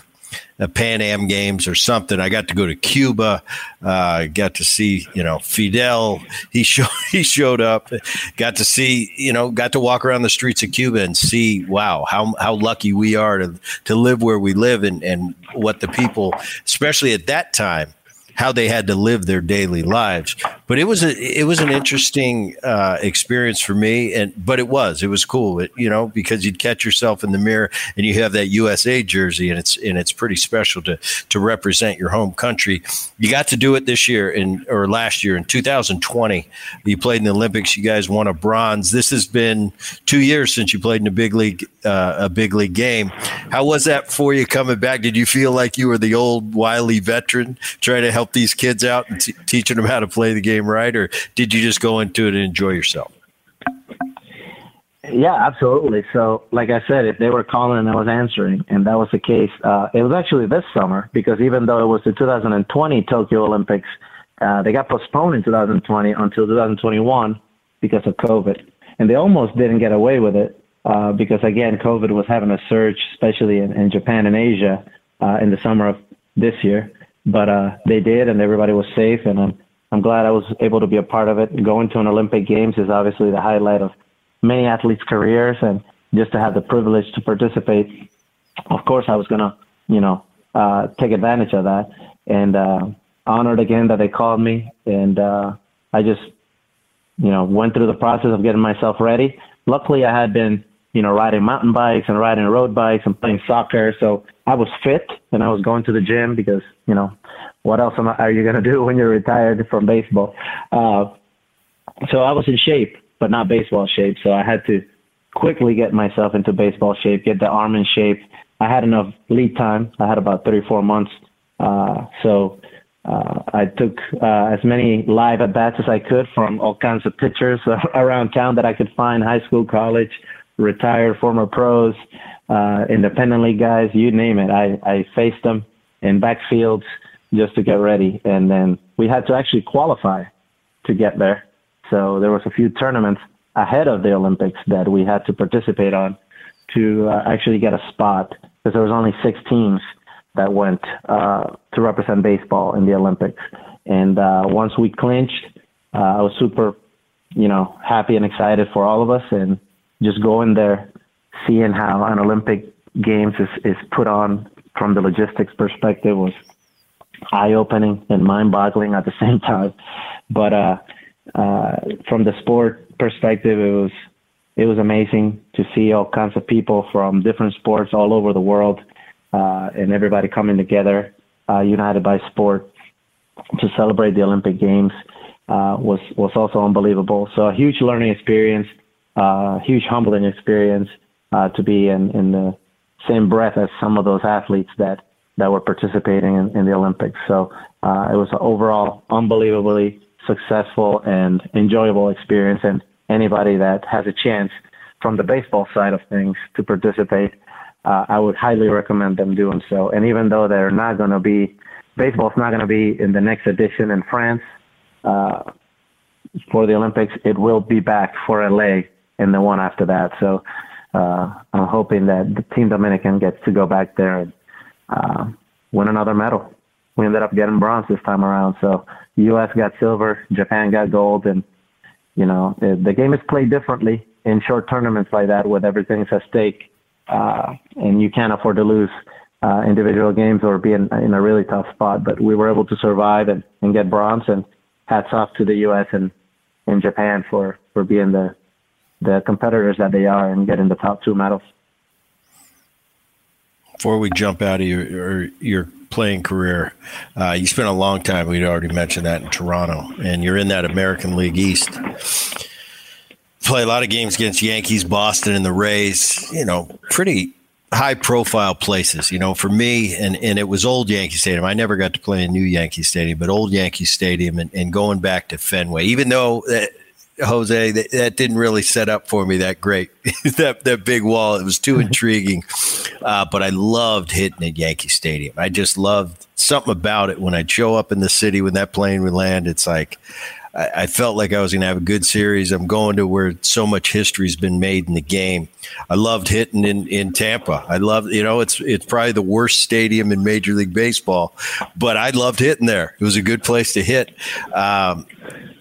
a Pan Am Games or something. I got to go to Cuba. Uh, got to see, you know, Fidel. He showed he showed up. Got to see, you know, got to walk around the streets of Cuba and see, wow, how how lucky we are to to live where we live, and and what the people, especially at that time, how they had to live their daily lives. But it was a, it was an interesting uh, experience for me, and but it was it was cool, it, you know, because you'd catch yourself in the mirror and you have that U S A jersey, and it's and it's pretty special to to represent your home country. You got to do it this year in or last year in two thousand twenty. You played in the Olympics. You guys won a bronze. This has been two years since you played in a big league uh, a big league game. How was that for you coming back? Did you feel like you were the old wily veteran trying to help these kids out and t- teaching them how to play the game right, or did you just go into it and enjoy yourself? Yeah, absolutely. So, like I said, if they were calling, I was answering, and that was the case. Uh, it was actually this summer, because even though it was the two thousand twenty Tokyo Olympics, uh, they got postponed in two thousand twenty until two thousand twenty-one because of COVID, and they almost didn't get away with it uh, because, again, COVID was having a surge, especially in, in Japan and Asia uh, in the summer of this year. But uh, they did, and everybody was safe, and um, I'm glad I was able to be a part of it. Going to an Olympic Games is obviously the highlight of many athletes' careers, and just to have the privilege to participate, of course, I was going to, you know, uh, take advantage of that. And uh, honored again that they called me, and uh, I just, you know, went through the process of getting myself ready. Luckily, I had been, you know, riding mountain bikes and riding road bikes and playing soccer, so I was fit, and I was going to the gym because, you know, what else am I, are you going to do when you're retired from baseball? Uh, so I was in shape, but not baseball shape. So I had to quickly get myself into baseball shape, get the arm in shape. I had enough lead time. I had about three, four months. Uh, so uh, I took uh, as many live at-bats as I could from all kinds of pitchers around town that I could find, high school, college, retired, former pros, uh, independent league guys, you name it. I, I faced them in backfields just to get ready. And then we had to actually qualify to get there. So there was a few tournaments ahead of the Olympics that we had to participate on to uh, actually get a spot, because there was only six teams that went uh, to represent baseball in the Olympics. And uh, once we clinched, uh, I was super, you know, happy and excited for all of us, and just going there, seeing how an Olympic Games is, is put on from the logistics perspective was eye-opening and mind-boggling at the same time. But uh, uh, from the sport perspective, it was it was amazing to see all kinds of people from different sports all over the world, uh, and everybody coming together, uh, united by sport, to celebrate the Olympic Games uh, was was also unbelievable. So a huge learning experience, a uh, huge humbling experience uh, to be in, in the same breath as some of those athletes that that were participating in, in the Olympics. So uh, it was an overall unbelievably successful and enjoyable experience. And anybody that has a chance from the baseball side of things to participate, uh, I would highly recommend them doing so. And even though they're not going to be, baseball's not going to be in the next edition in France uh, for the Olympics, it will be back for L A and the one after that. So uh, I'm hoping that Team Dominican gets to go back there and Uh, win another medal. We ended up getting bronze this time around. So U S got silver, Japan got gold, and you know the game is played differently in short tournaments like that, with everything's at stake, uh, and you can't afford to lose uh, individual games or be in, in a really tough spot. But we were able to survive and, and get bronze. And hats off to the U S and, and Japan for for being the the competitors that they are and getting the top two medals. Before we jump out of your your playing career, uh, you spent a long time, we'd already mentioned that, in Toronto, and you're in that American League East. Play a lot of games against Yankees, Boston, and the Rays, you know, pretty high-profile places. You know, for me, and, and it was Old Yankee Stadium. I never got to play in New Yankee Stadium, but Old Yankee Stadium and, and going back to Fenway, even though that, Jose, that, that didn't really set up for me that great. that that big wall, it was too intriguing. Uh, but I loved hitting at Yankee Stadium. I just loved something about it. When I'd show up in the city, when that plane would land, it's like I, I felt like I was going to have a good series. I'm going to where so much history's been made in the game. I loved hitting in, in Tampa. I loved, you know, it's it's probably the worst stadium in Major League Baseball, but I loved hitting there. It was a good place to hit. Um,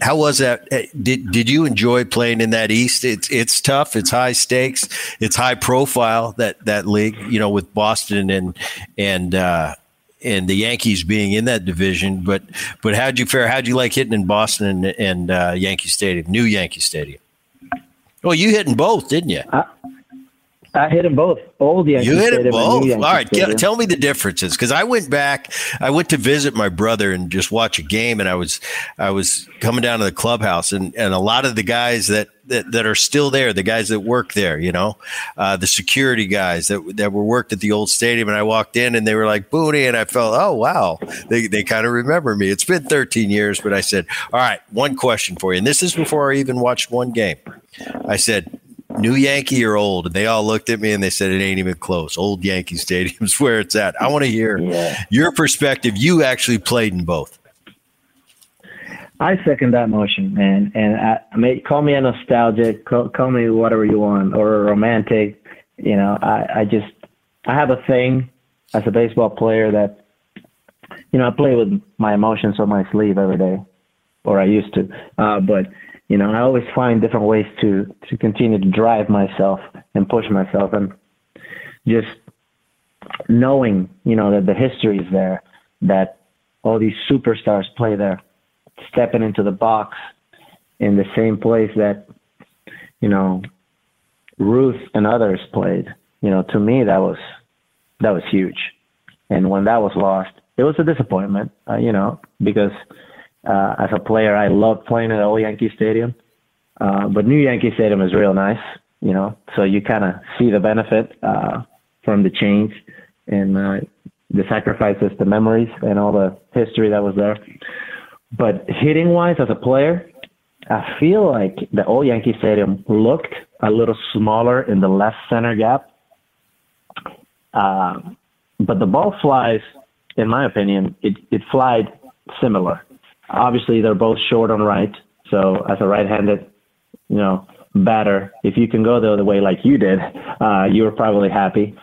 How was that? Did did you enjoy playing in that East? It's it's tough. It's high stakes. It's high profile, that that league, you know, with Boston and and uh, and the Yankees being in that division. But but how'd you fare? How'd you like hitting in Boston and, and uh, Yankee Stadium, New Yankee Stadium? Well, you hit in both, didn't you? I, I hit them both. Old Yankee Stadium. You hit them both. All right, Stadium. Tell me the differences, because I went back. I went to visit my brother and just watch a game, and I was I was coming down to the clubhouse, and, and a lot of the guys that, that, that are still there, the guys that work there, you know, uh, the security guys that that were worked at the old stadium, and I walked in, and they were like Booney, and I felt, oh wow, they they kind of remember me. It's been thirteen years, but I said, all right, one question for you, and this is before I even watched one game. I said, New Yankee or old? And they all looked at me and they said, it ain't even close. Old Yankee Stadium's where it's at. I want to hear yeah. your perspective. You actually played in both. I second that motion, man. And I, I mean, call me a nostalgic, call, call me whatever you want, or romantic. You know, I, I just, I have a thing as a baseball player that, you know, I play with my emotions on my sleeve every day, or I used to, uh, but you know, I always find different ways to, to continue to drive myself and push myself, and just knowing, you know, that the history is there, that all these superstars play there, stepping into the box in the same place that, you know, Ruth and others played. You know, to me, that was, that was huge. And when that was lost, it was a disappointment, uh, you know, because Uh, as a player, I love playing at Old Yankee Stadium, uh, but New Yankee Stadium is real nice, you know, so you kind of see the benefit uh, from the change and uh, the sacrifices, the memories, and all the history that was there. But hitting-wise, as a player, I feel like the Old Yankee Stadium looked a little smaller in the left center gap, uh, but the ball flies, in my opinion, it, it flied similar. Obviously, they're both short on right. So as a right-handed, you know, batter, if you can go the other way like you did, uh, you were probably happy.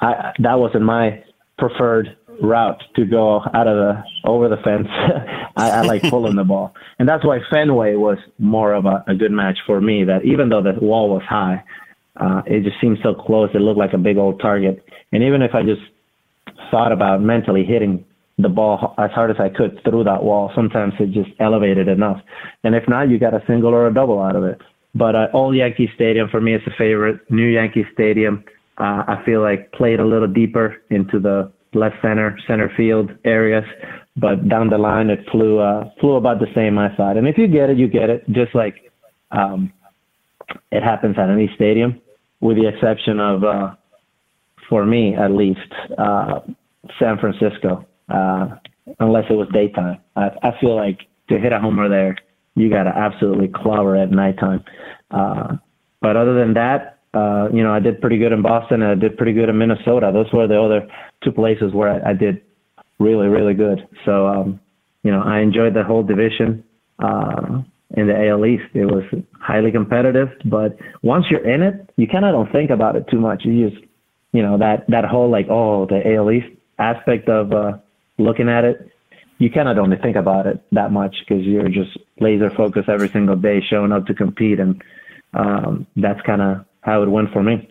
I, that wasn't my preferred route to go out of the over the fence. I, I like pulling the ball, and that's why Fenway was more of a, a good match for me. That even though the wall was high, uh, it just seemed so close. It looked like a big old target. And even if I just thought about mentally hitting the ball as hard as I could through that wall, sometimes it just elevated enough. And if not, you got a single or a double out of it. But uh, Old Yankee Stadium, for me, is a favorite. New Yankee Stadium, uh, I feel like played a little deeper into the left center, center field areas. But down the line, it flew uh, flew about the same, I thought. And if you get it, you get it, just like um, it happens at any stadium, with the exception of, uh, for me at least, uh, San Francisco. Uh, unless it was daytime. I, I feel like to hit a homer there, you got to absolutely clobber at nighttime. Uh, but other than that, uh, you know, I did pretty good in Boston, and I did pretty good in Minnesota. Those were the other two places where I, I did really, really good. So, um, you know, I enjoyed the whole division uh, in the A L East. It was highly competitive, but once you're in it, you kind of don't think about it too much. You just, you know, that, that whole like, oh, the A L East aspect of uh, – looking at it, you cannot only think about it that much because you're just laser focused every single day, showing up to compete. And um, that's kind of how it went for me.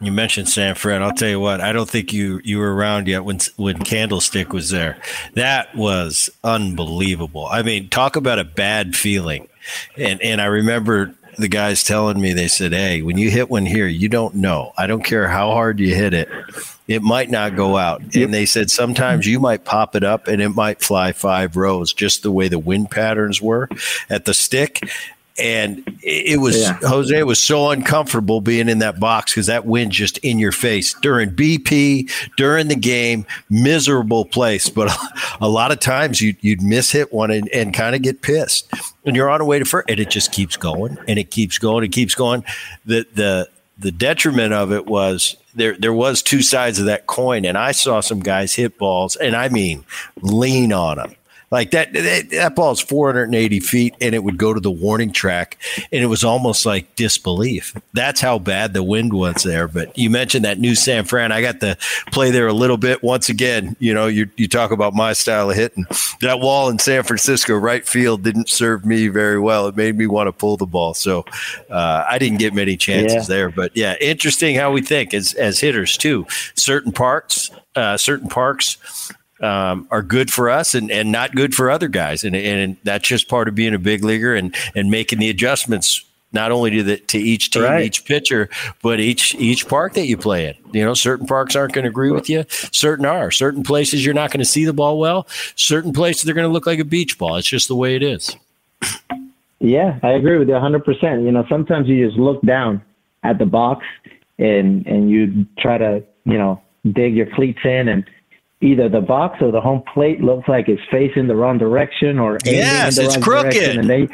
You mentioned San Fran. I'll tell you what, I don't think you, you were around yet when when Candlestick was there. That was unbelievable. I mean, talk about a bad feeling. And and I remember the guys telling me, they said, hey, when you hit one here, you don't know. I don't care how hard you hit it. It might not go out. And they said sometimes you might pop it up and it might fly five rows, just the way the wind patterns were at the stick. And it was yeah. Jose, it was so uncomfortable being in that box because that wind just in your face during B P, during the game, miserable place. But a lot of times you'd, you'd miss hit one and, and kind of get pissed. And you're on a way to first, and it just keeps going and it keeps going and keeps going. The the the detriment of it was there there was two sides of that coin, and I saw some guys hit balls, and I mean lean on them. Like that, that, that ball is four hundred eighty feet and it would go to the warning track. And it was almost like disbelief. That's how bad the wind was there. But you mentioned that new San Fran. I got to play there a little bit. Once again, you know, you, you talk about my style of hitting. That wall in San Francisco right field didn't serve me very well. It made me want to pull the ball. So uh, I didn't get many chances yeah. there. But yeah, interesting how we think as, as hitters too. Certain parts, uh, certain parks, Um, are good for us and, and not good for other guys. And, and that's just part of being a big leaguer and, and making the adjustments, not only to the, to each team, right. each pitcher, but each, each park that you play in. You know, certain parks aren't going to agree with you. Certain are. Certain places you're not going to see the ball well. Certain places they're going to look like a beach ball. It's just the way it is. Yeah, I agree with you one hundred percent. You know, sometimes you just look down at the box and, and you try to, you know, dig your cleats in, and either the box or the home plate looks like it's facing the wrong direction, or yes, in the it's wrong crooked. Direction. And they,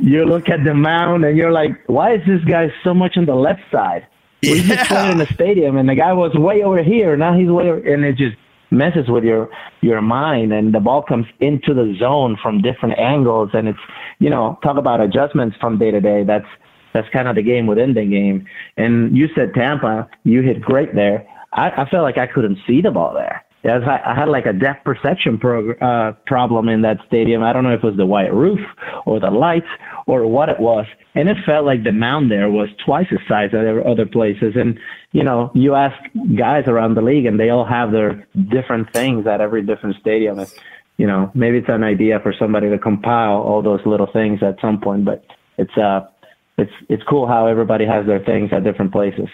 you look at the mound and you're like, why is this guy so much on the left side? Yeah. We just played in the stadium and the guy was way over here. Now he's way over, and it just messes with your your mind. And the ball comes into the zone from different angles, and it's, you know, talk about adjustments from day to day. That's that's kind of the game within the game. And you said Tampa, you hit great there. I, I felt like I couldn't see the ball there. I had like a depth perception prog- uh, problem in that stadium. I don't know if it was the white roof or the lights or what it was. And it felt like the mound there was twice the size of other places. And, you know, you ask guys around the league and they all have their different things at every different stadium. And, you know, maybe it's an idea for somebody to compile all those little things at some point. But it's uh, it's it's cool how everybody has their things at different places.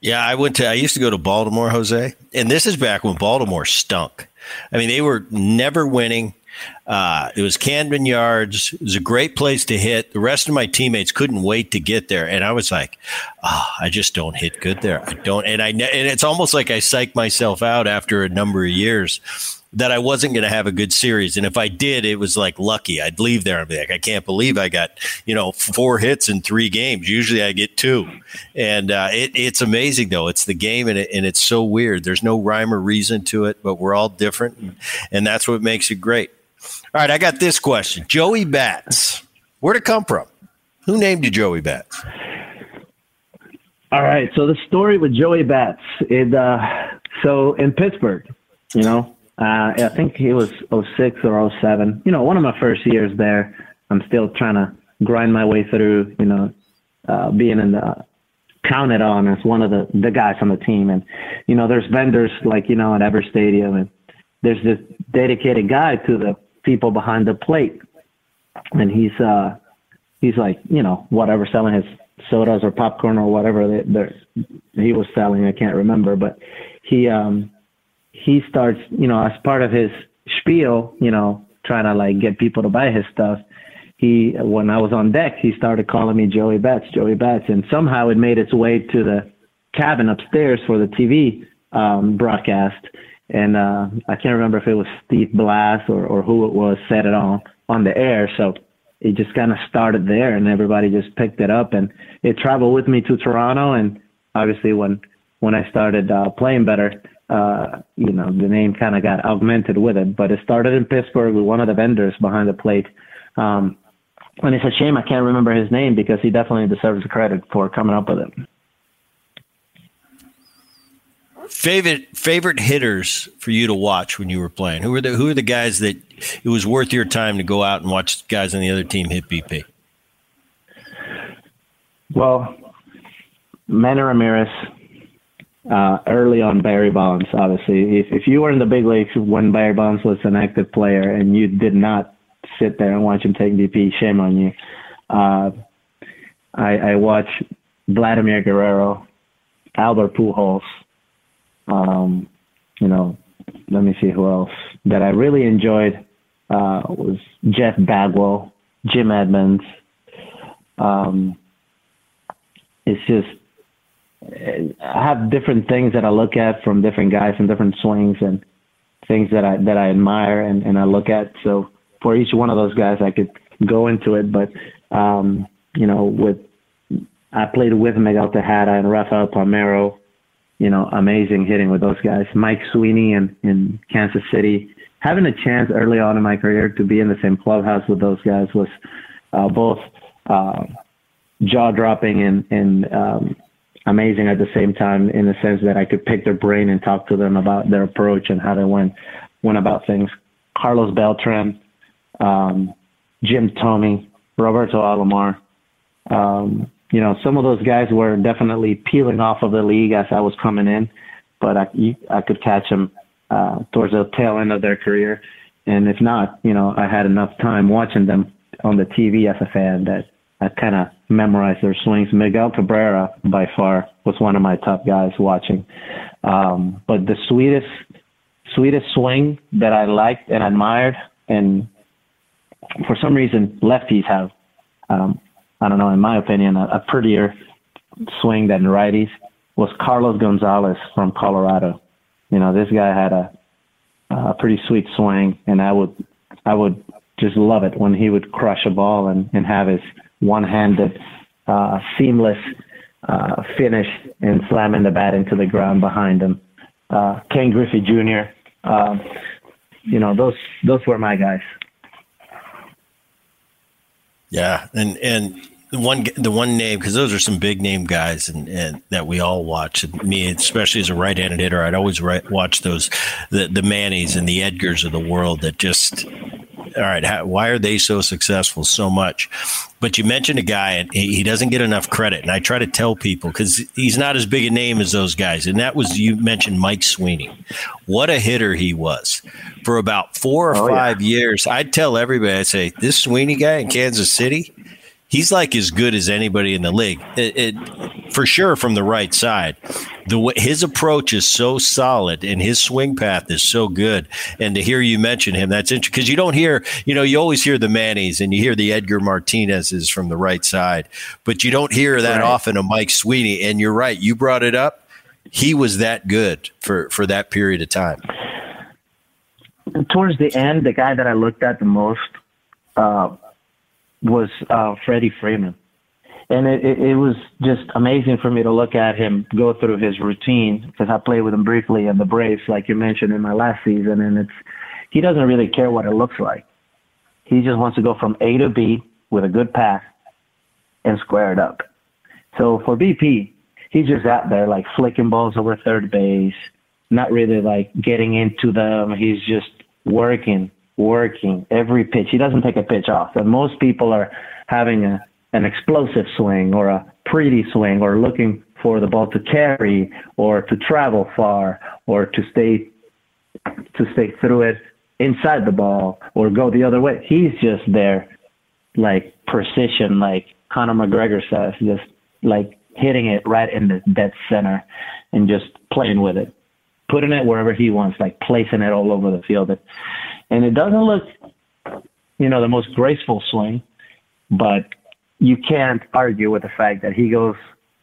Yeah, I went to, I used to go to Baltimore, Jose, and this is back when Baltimore stunk. I mean, they were never winning. Uh, it was Camden Yards. It was a great place to hit. The rest of my teammates couldn't wait to get there. And I was like, oh, I just don't hit good there. I don't. And I, and it's almost like I psyched myself out after a number of years that I wasn't going to have a good series. And if I did, it was like lucky. I'd leave there and be like, I can't believe I got, you know, four hits in three games. Usually I get two. And uh, it, it's amazing, though. It's the game, and, it, and it's so weird. There's no rhyme or reason to it, but we're all different, and, and that's what makes it great. All right, I got this question. Joey Bats. Where'd it come from? Who named you Joey Bats? All right, so the story with Joey Bats. It, uh, so in Pittsburgh, you know, Uh, I think it was oh six or oh seven. You know, one of my first years there. I'm still trying to grind my way through, you know, uh, being in the, counted on as one of the, the guys on the team. And, you know, there's vendors like, you know, at every stadium. And there's this dedicated guy to the people behind the plate. And he's uh, he's like, you know, whatever, selling his sodas or popcorn or whatever they, they're, he was selling. I can't remember. But he... um. He starts, you know, as part of his spiel, you know, trying to like get people to buy his stuff. He, when I was on deck, he started calling me Joey Bats, Joey Bats. And somehow it made its way to the cabin upstairs for the T V um, broadcast. And uh, I can't remember if it was Steve Blass or, or who it was said it on, on the air. So it just kind of started there and everybody just picked it up, and it traveled with me to Toronto. And obviously when, when I started uh, playing better, Uh, you know, the name kind of got augmented with it, but it started in Pittsburgh with one of the vendors behind the plate. Um, and it's a shame I can't remember his name, because he definitely deserves the credit for coming up with it. Favorite favorite hitters for you to watch when you were playing? Who were the who are the guys that it was worth your time to go out and watch guys on the other team hit B P? Well, Manny Ramirez. Uh, early on, Barry Bonds, obviously. If if you were in the big leagues when Barry Bonds was an active player and you did not sit there and watch him take B P, shame on you. Uh, I, I watched Vladimir Guerrero, Albert Pujols. Um, you know, let me see who else that I really enjoyed uh, was Jeff Bagwell, Jim Edmonds. Um, it's just, I have different things that I look at from different guys and different swings and things that I that I admire and, and I look at. So for each one of those guys, I could go into it. But, um, you know, with I played with Miguel Tejada and Rafael Palmeiro, you know, amazing hitting with those guys. Mike Sweeney in, in Kansas City, having a chance early on in my career to be in the same clubhouse with those guys was uh, both uh, jaw-dropping and, and um, amazing at the same time, in the sense that I could pick their brain and talk to them about their approach and how they went, went about things. Carlos Beltran, um, Jim Thome, Roberto Alomar, um, you know, some of those guys were definitely peeling off of the league as I was coming in, but I, I could catch them uh, towards the tail end of their career. And if not, you know, I had enough time watching them on the T V as a fan that I kind of memorized their swings. Miguel Cabrera, by far, was one of my top guys watching. Um, but the sweetest, sweetest swing that I liked and admired, and for some reason, lefties have, um, I don't know, in my opinion, a, a prettier swing than righties, was Carlos Gonzalez from Colorado. You know, this guy had a, a pretty sweet swing, and I would, I would just love it when he would crush a ball and, and have his one-handed, uh, seamless uh, finish and slamming the bat into the ground behind him. Uh, Ken Griffey Junior, uh, you know, those those were my guys. Yeah, and and the one the one name, because those are some big name guys, and, and that we all watch. And me, especially as a right-handed hitter, I'd always right, watch those the the Mannies and the Edgars of the world that just. All right, how, why are they so successful so much? But you mentioned a guy, and he, he doesn't get enough credit. And I try to tell people, because he's not as big a name as those guys. And that was, you mentioned Mike Sweeney. What a hitter he was. For about four or oh, five yeah. years, I'd tell everybody, I'd say, this Sweeney guy in Kansas City, he's like as good as anybody in the league. It, it, for sure, from the right side. The, his approach is so solid, and his swing path is so good. And to hear you mention him, that's interesting, because you don't hear, you know, you always hear the Mannies and you hear the Edgar Martinez's from the right side, but you don't hear that right. often of Mike Sweeney. And you're right, you brought it up. He was that good for, for that period of time. Towards the end, the guy that I looked at the most uh, was uh, Freddie Freeman. And it, it, it was just amazing for me to look at him go through his routine, because I played with him briefly in the Braves, like you mentioned, in my last season. And it's, he doesn't really care what it looks like. He just wants to go from A to B with a good pass and square it up. So for B P, he's just out there like flicking balls over third base, not really like getting into them. He's just working, working every pitch. He doesn't take a pitch off. And most people are having a, an explosive swing or a pretty swing, or looking for the ball to carry or to travel far, or to stay to stay through it inside the ball or go the other way. He's just there like precision, like Conor McGregor says, just like hitting it right in the dead center and just playing with it, putting it wherever he wants, like placing it all over the field. And it doesn't look, you know, the most graceful swing, but you can't argue with the fact that he goes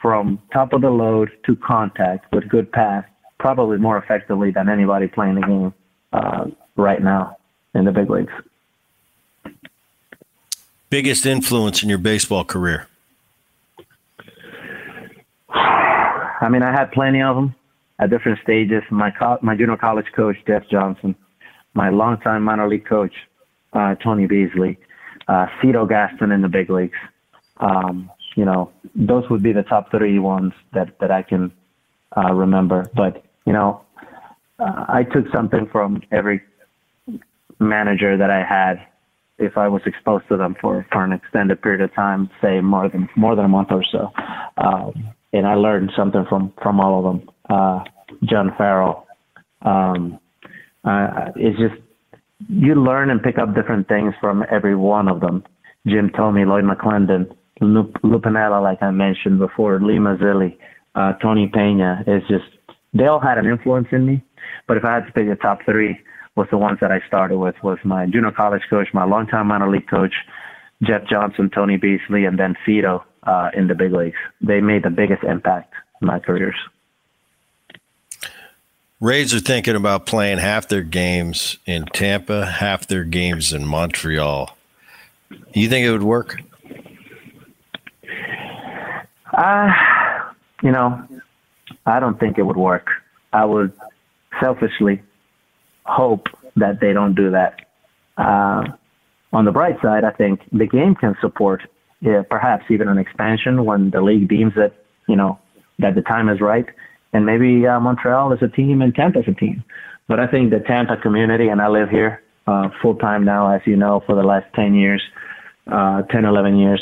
from top of the load to contact with good pass, probably more effectively than anybody playing the game uh, right now in the big leagues. Biggest influence in your baseball career? I mean, I had plenty of them at different stages. My co- my junior college coach, Jeff Johnson, my longtime minor league coach, uh, Tony Beasley, uh, Cito Gaston in the big leagues. Um, you know, those would be the top three ones that, that I can uh, remember. But, you know, uh, I took something from every manager that I had if I was exposed to them for, for an extended period of time, say more than more than a month or so. Um, and I learned something from, from all of them. Uh, John Farrell. Um, uh, it's just, you learn and pick up different things from every one of them. Jim Thome, Lloyd McClendon, Lou Piniella, like I mentioned before, Lee Mazzilli, uh, Tony Pena. It's just, they all had an influence in me. But if I had to pick the top three, was the ones that I started with, was my junior college coach, my longtime minor league coach, Jeff Johnson, Tony Beasley, and then Cito uh, in the big leagues. They made the biggest impact in my careers. Rays are thinking about playing half their games in Tampa, half their games in Montreal. Do you think it would work? Uh, you know, I don't think it would work. I would selfishly hope that they don't do that. Uh, on the bright side, I think the game can support yeah, perhaps even an expansion when the league deems that, you know, that the time is right. And maybe uh, Montreal is a team and Tampa is a team. But I think the Tampa community, and I live here uh, full-time now, as you know, for the last ten years, uh, ten, eleven years,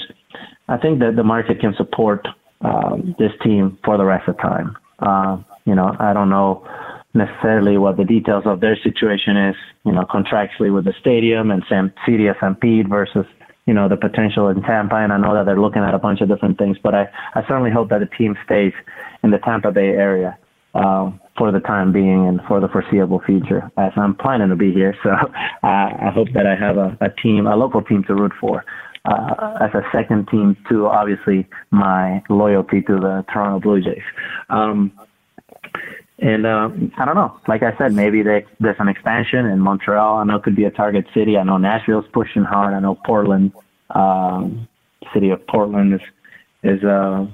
I think that the market can support uh, this team for the rest of time. Uh, you know, I don't know necessarily what the details of their situation is, you know, contractually with the stadium and Sam, City of San Pete versus, you know, the potential in Tampa. And I know that they're looking at a bunch of different things, but I, I certainly hope that the team stays in the Tampa Bay area um, for the time being and for the foreseeable future, as I'm planning to be here. So I, I hope that I have a, a team, a local team to root for uh, as a second team to obviously my loyalty to the Toronto Blue Jays. Um, And uh, I don't know. Like I said, maybe they, there's an expansion in Montreal. I know it could be a target city. I know Nashville's pushing hard. I know Portland, um, city of Portland is is uh,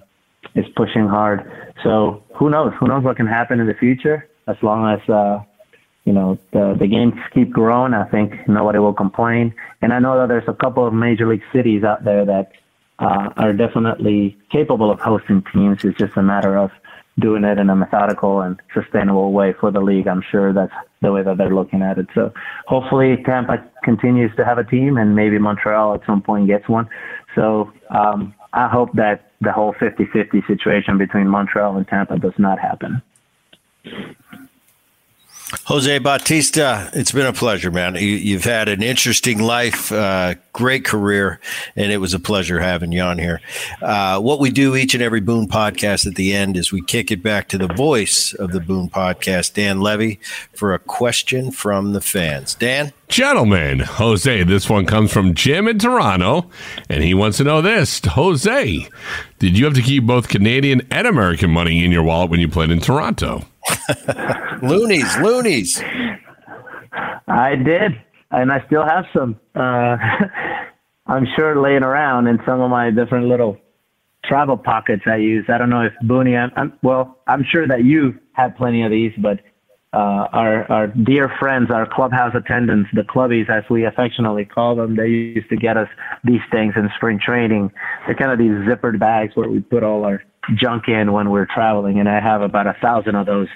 is pushing hard. So who knows? Who knows what can happen in the future? As long as uh, you know the the games keep growing, I think nobody will complain. And I know that there's a couple of major league cities out there that uh, are definitely capable of hosting teams. It's just a matter of doing it in a methodical and sustainable way for the league. I'm sure that's the way that they're looking at it. So hopefully Tampa continues to have a team and maybe Montreal at some point gets one. So um, I hope that the whole fifty-fifty situation between Montreal and Tampa does not happen. Jose Bautista, it's been a pleasure, man. You, you've had an interesting life, uh, great career, and it was a pleasure having you on here. Uh, what we do each and every Boone podcast at the end is we kick it back to the voice of the Boone podcast, Dan Levy, for a question from the fans. Dan? Gentlemen, Jose, this one comes from Jim in Toronto, and he wants to know this. Jose, did you have to keep both Canadian and American money in your wallet when you played in Toronto? loonies, loonies. I did, and I still have some. Uh, I'm sure laying around in some of my different little travel pockets I use. I don't know if Booney, I'm, I'm, well, I'm sure that you have plenty of these, but uh, our, our dear friends, our clubhouse attendants, the clubbies, as we affectionately call them, they used to get us these things in spring training. They're kind of these zippered bags where we put all our junk in when we're traveling, and I have about a thousand of those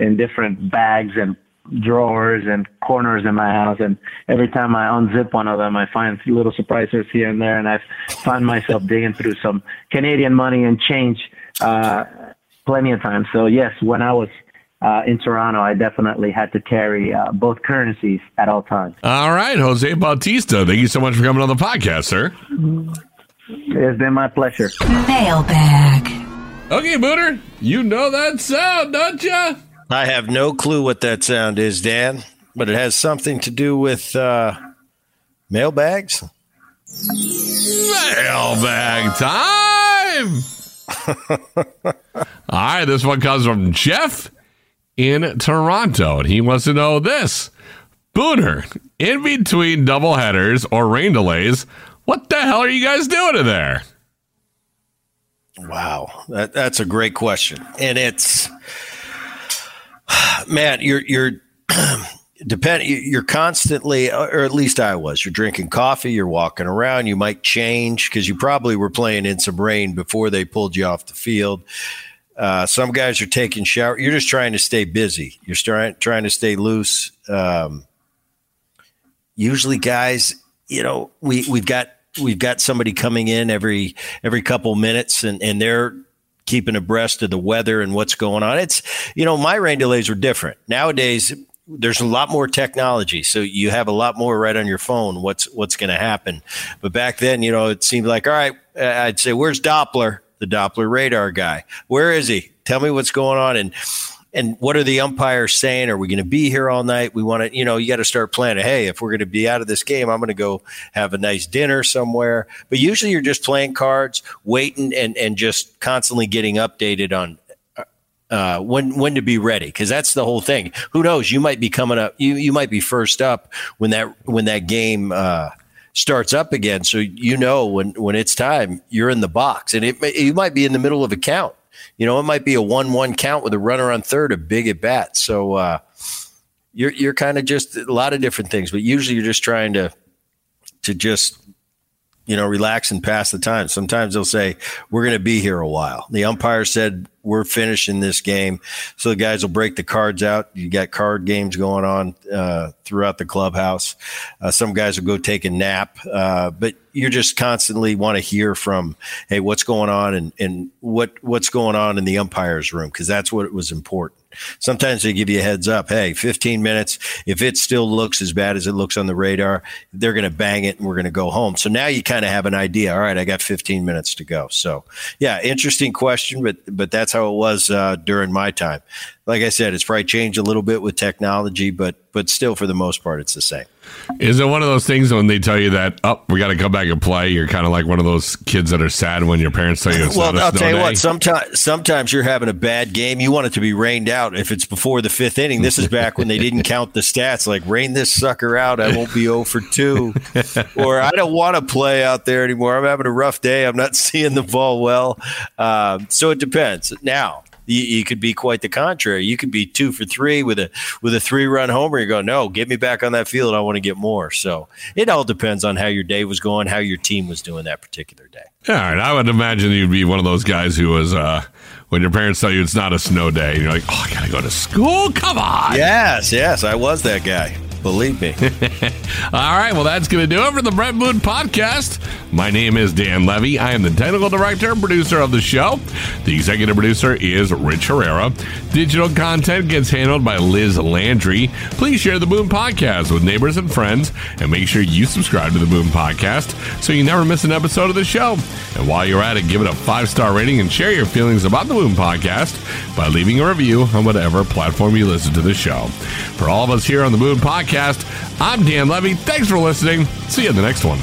in different bags and drawers and corners in my house, and every time I unzip one of them I find little surprises here and there, and I find myself digging through some Canadian money and change uh plenty of times. So yes, when I was Uh, in Toronto, I definitely had to carry uh, both currencies at all times. All right, Jose Bautista, thank you so much for coming on the podcast, sir. It's been my pleasure. Mailbag. Okay, Booter, you know that sound, don't you? I have no clue what that sound is, Dan, but it has something to do with uh, mailbags. Mailbag time! All right, this one comes from Jeff in Toronto, and he wants to know this. Booter, in between doubleheaders or rain delays, what the hell are you guys doing in there? Wow, that, that's a great question, and it's, man, you're you're depend you're constantly, or at least I was. You're drinking coffee, you're walking around, you might change because you probably were playing in some rain before they pulled you off the field. Uh, some guys are taking shower. You're just trying to stay busy. You're trying trying to stay loose. Um, usually, guys, you know, we we've got. We've got somebody coming in every every couple minutes, and, and they're keeping abreast of the weather and what's going on. It's, you know, my rain delays were different. Nowadays, there's a lot more technology, so you have a lot more right on your phone what's what's going to happen. But back then, you know, it seemed like, all right, I'd say, where's Doppler, the Doppler radar guy? Where is he? Tell me what's going on. And And what are the umpires saying? Are we going to be here all night? We want to, you know, you got to start planning. Hey, if we're going to be out of this game, I'm going to go have a nice dinner somewhere. But usually you're just playing cards, waiting, and and just constantly getting updated on uh, when when to be ready, because that's the whole thing. Who knows? You might be coming up. You you might be first up when that when that game uh, starts up again. So, you know, when when it's time, you're in the box, and it you might be in the middle of a count. You know, it might be a one-one count with a runner on third, a big at bat. So, uh, you're you're kind of just a lot of different things, but usually you're just trying to to just, you know, relax and pass the time. Sometimes they'll say, we're going to be here a while. The umpire said, we're finishing this game. So the guys will break the cards out. You got card games going on uh, throughout the clubhouse. Uh, some guys will go take a nap, uh, but you just constantly want to hear from, hey, what's going on and, and what what's going on in the umpire's room, because that's what was important. Sometimes they give you a heads up. Hey, fifteen minutes. If it still looks as bad as it looks on the radar, they're going to bang it and we're going to go home. So now you kind of have an idea. All right, I got fifteen minutes to go. So, yeah, interesting question, but but that's how it was uh, during my time. Like I said, it's probably changed a little bit with technology, but but still, for the most part, it's the same. Is it one of those things when they tell you that, oh, we got to come back and play? You're kind of like one of those kids that are sad when your parents tell you it's well, not a I'll snow tell you day. What, sometimes, sometimes you're having a bad game. You want it to be rained out if it's before the fifth inning. This is back when they didn't count the stats. Like, rain this sucker out. I won't be oh for two. Or I don't want to play out there anymore. I'm having a rough day. I'm not seeing the ball well. Um, so it depends. Now, You, you could be quite the contrary. You could be two for three with a with a three run homer. You go, no, get me back on that field. I want to get more. So it all depends on how your day was going, how your team was doing that particular day. All right, I would imagine you'd be one of those guys who was uh, when your parents tell you it's not a snow day, you're like, oh, I gotta go to school. Come on. Yes, yes, I was that guy. Believe me. All right. Well, that's going to do it for the Brett Boone Podcast. My name is Dan Levy. I am the technical director and producer of the show. The executive producer is Rich Herrera. Digital content gets handled by Liz Landry. Please share the Boone Podcast with neighbors and friends, and make sure you subscribe to the Boone Podcast so you never miss an episode of the show. And while you're at it, give it a five-star rating and share your feelings about the Boone Podcast by leaving a review on whatever platform you listen to the show. For all of us here on the Boone Podcast, I'm Dan Levy. Thanks for listening. See you in the next one.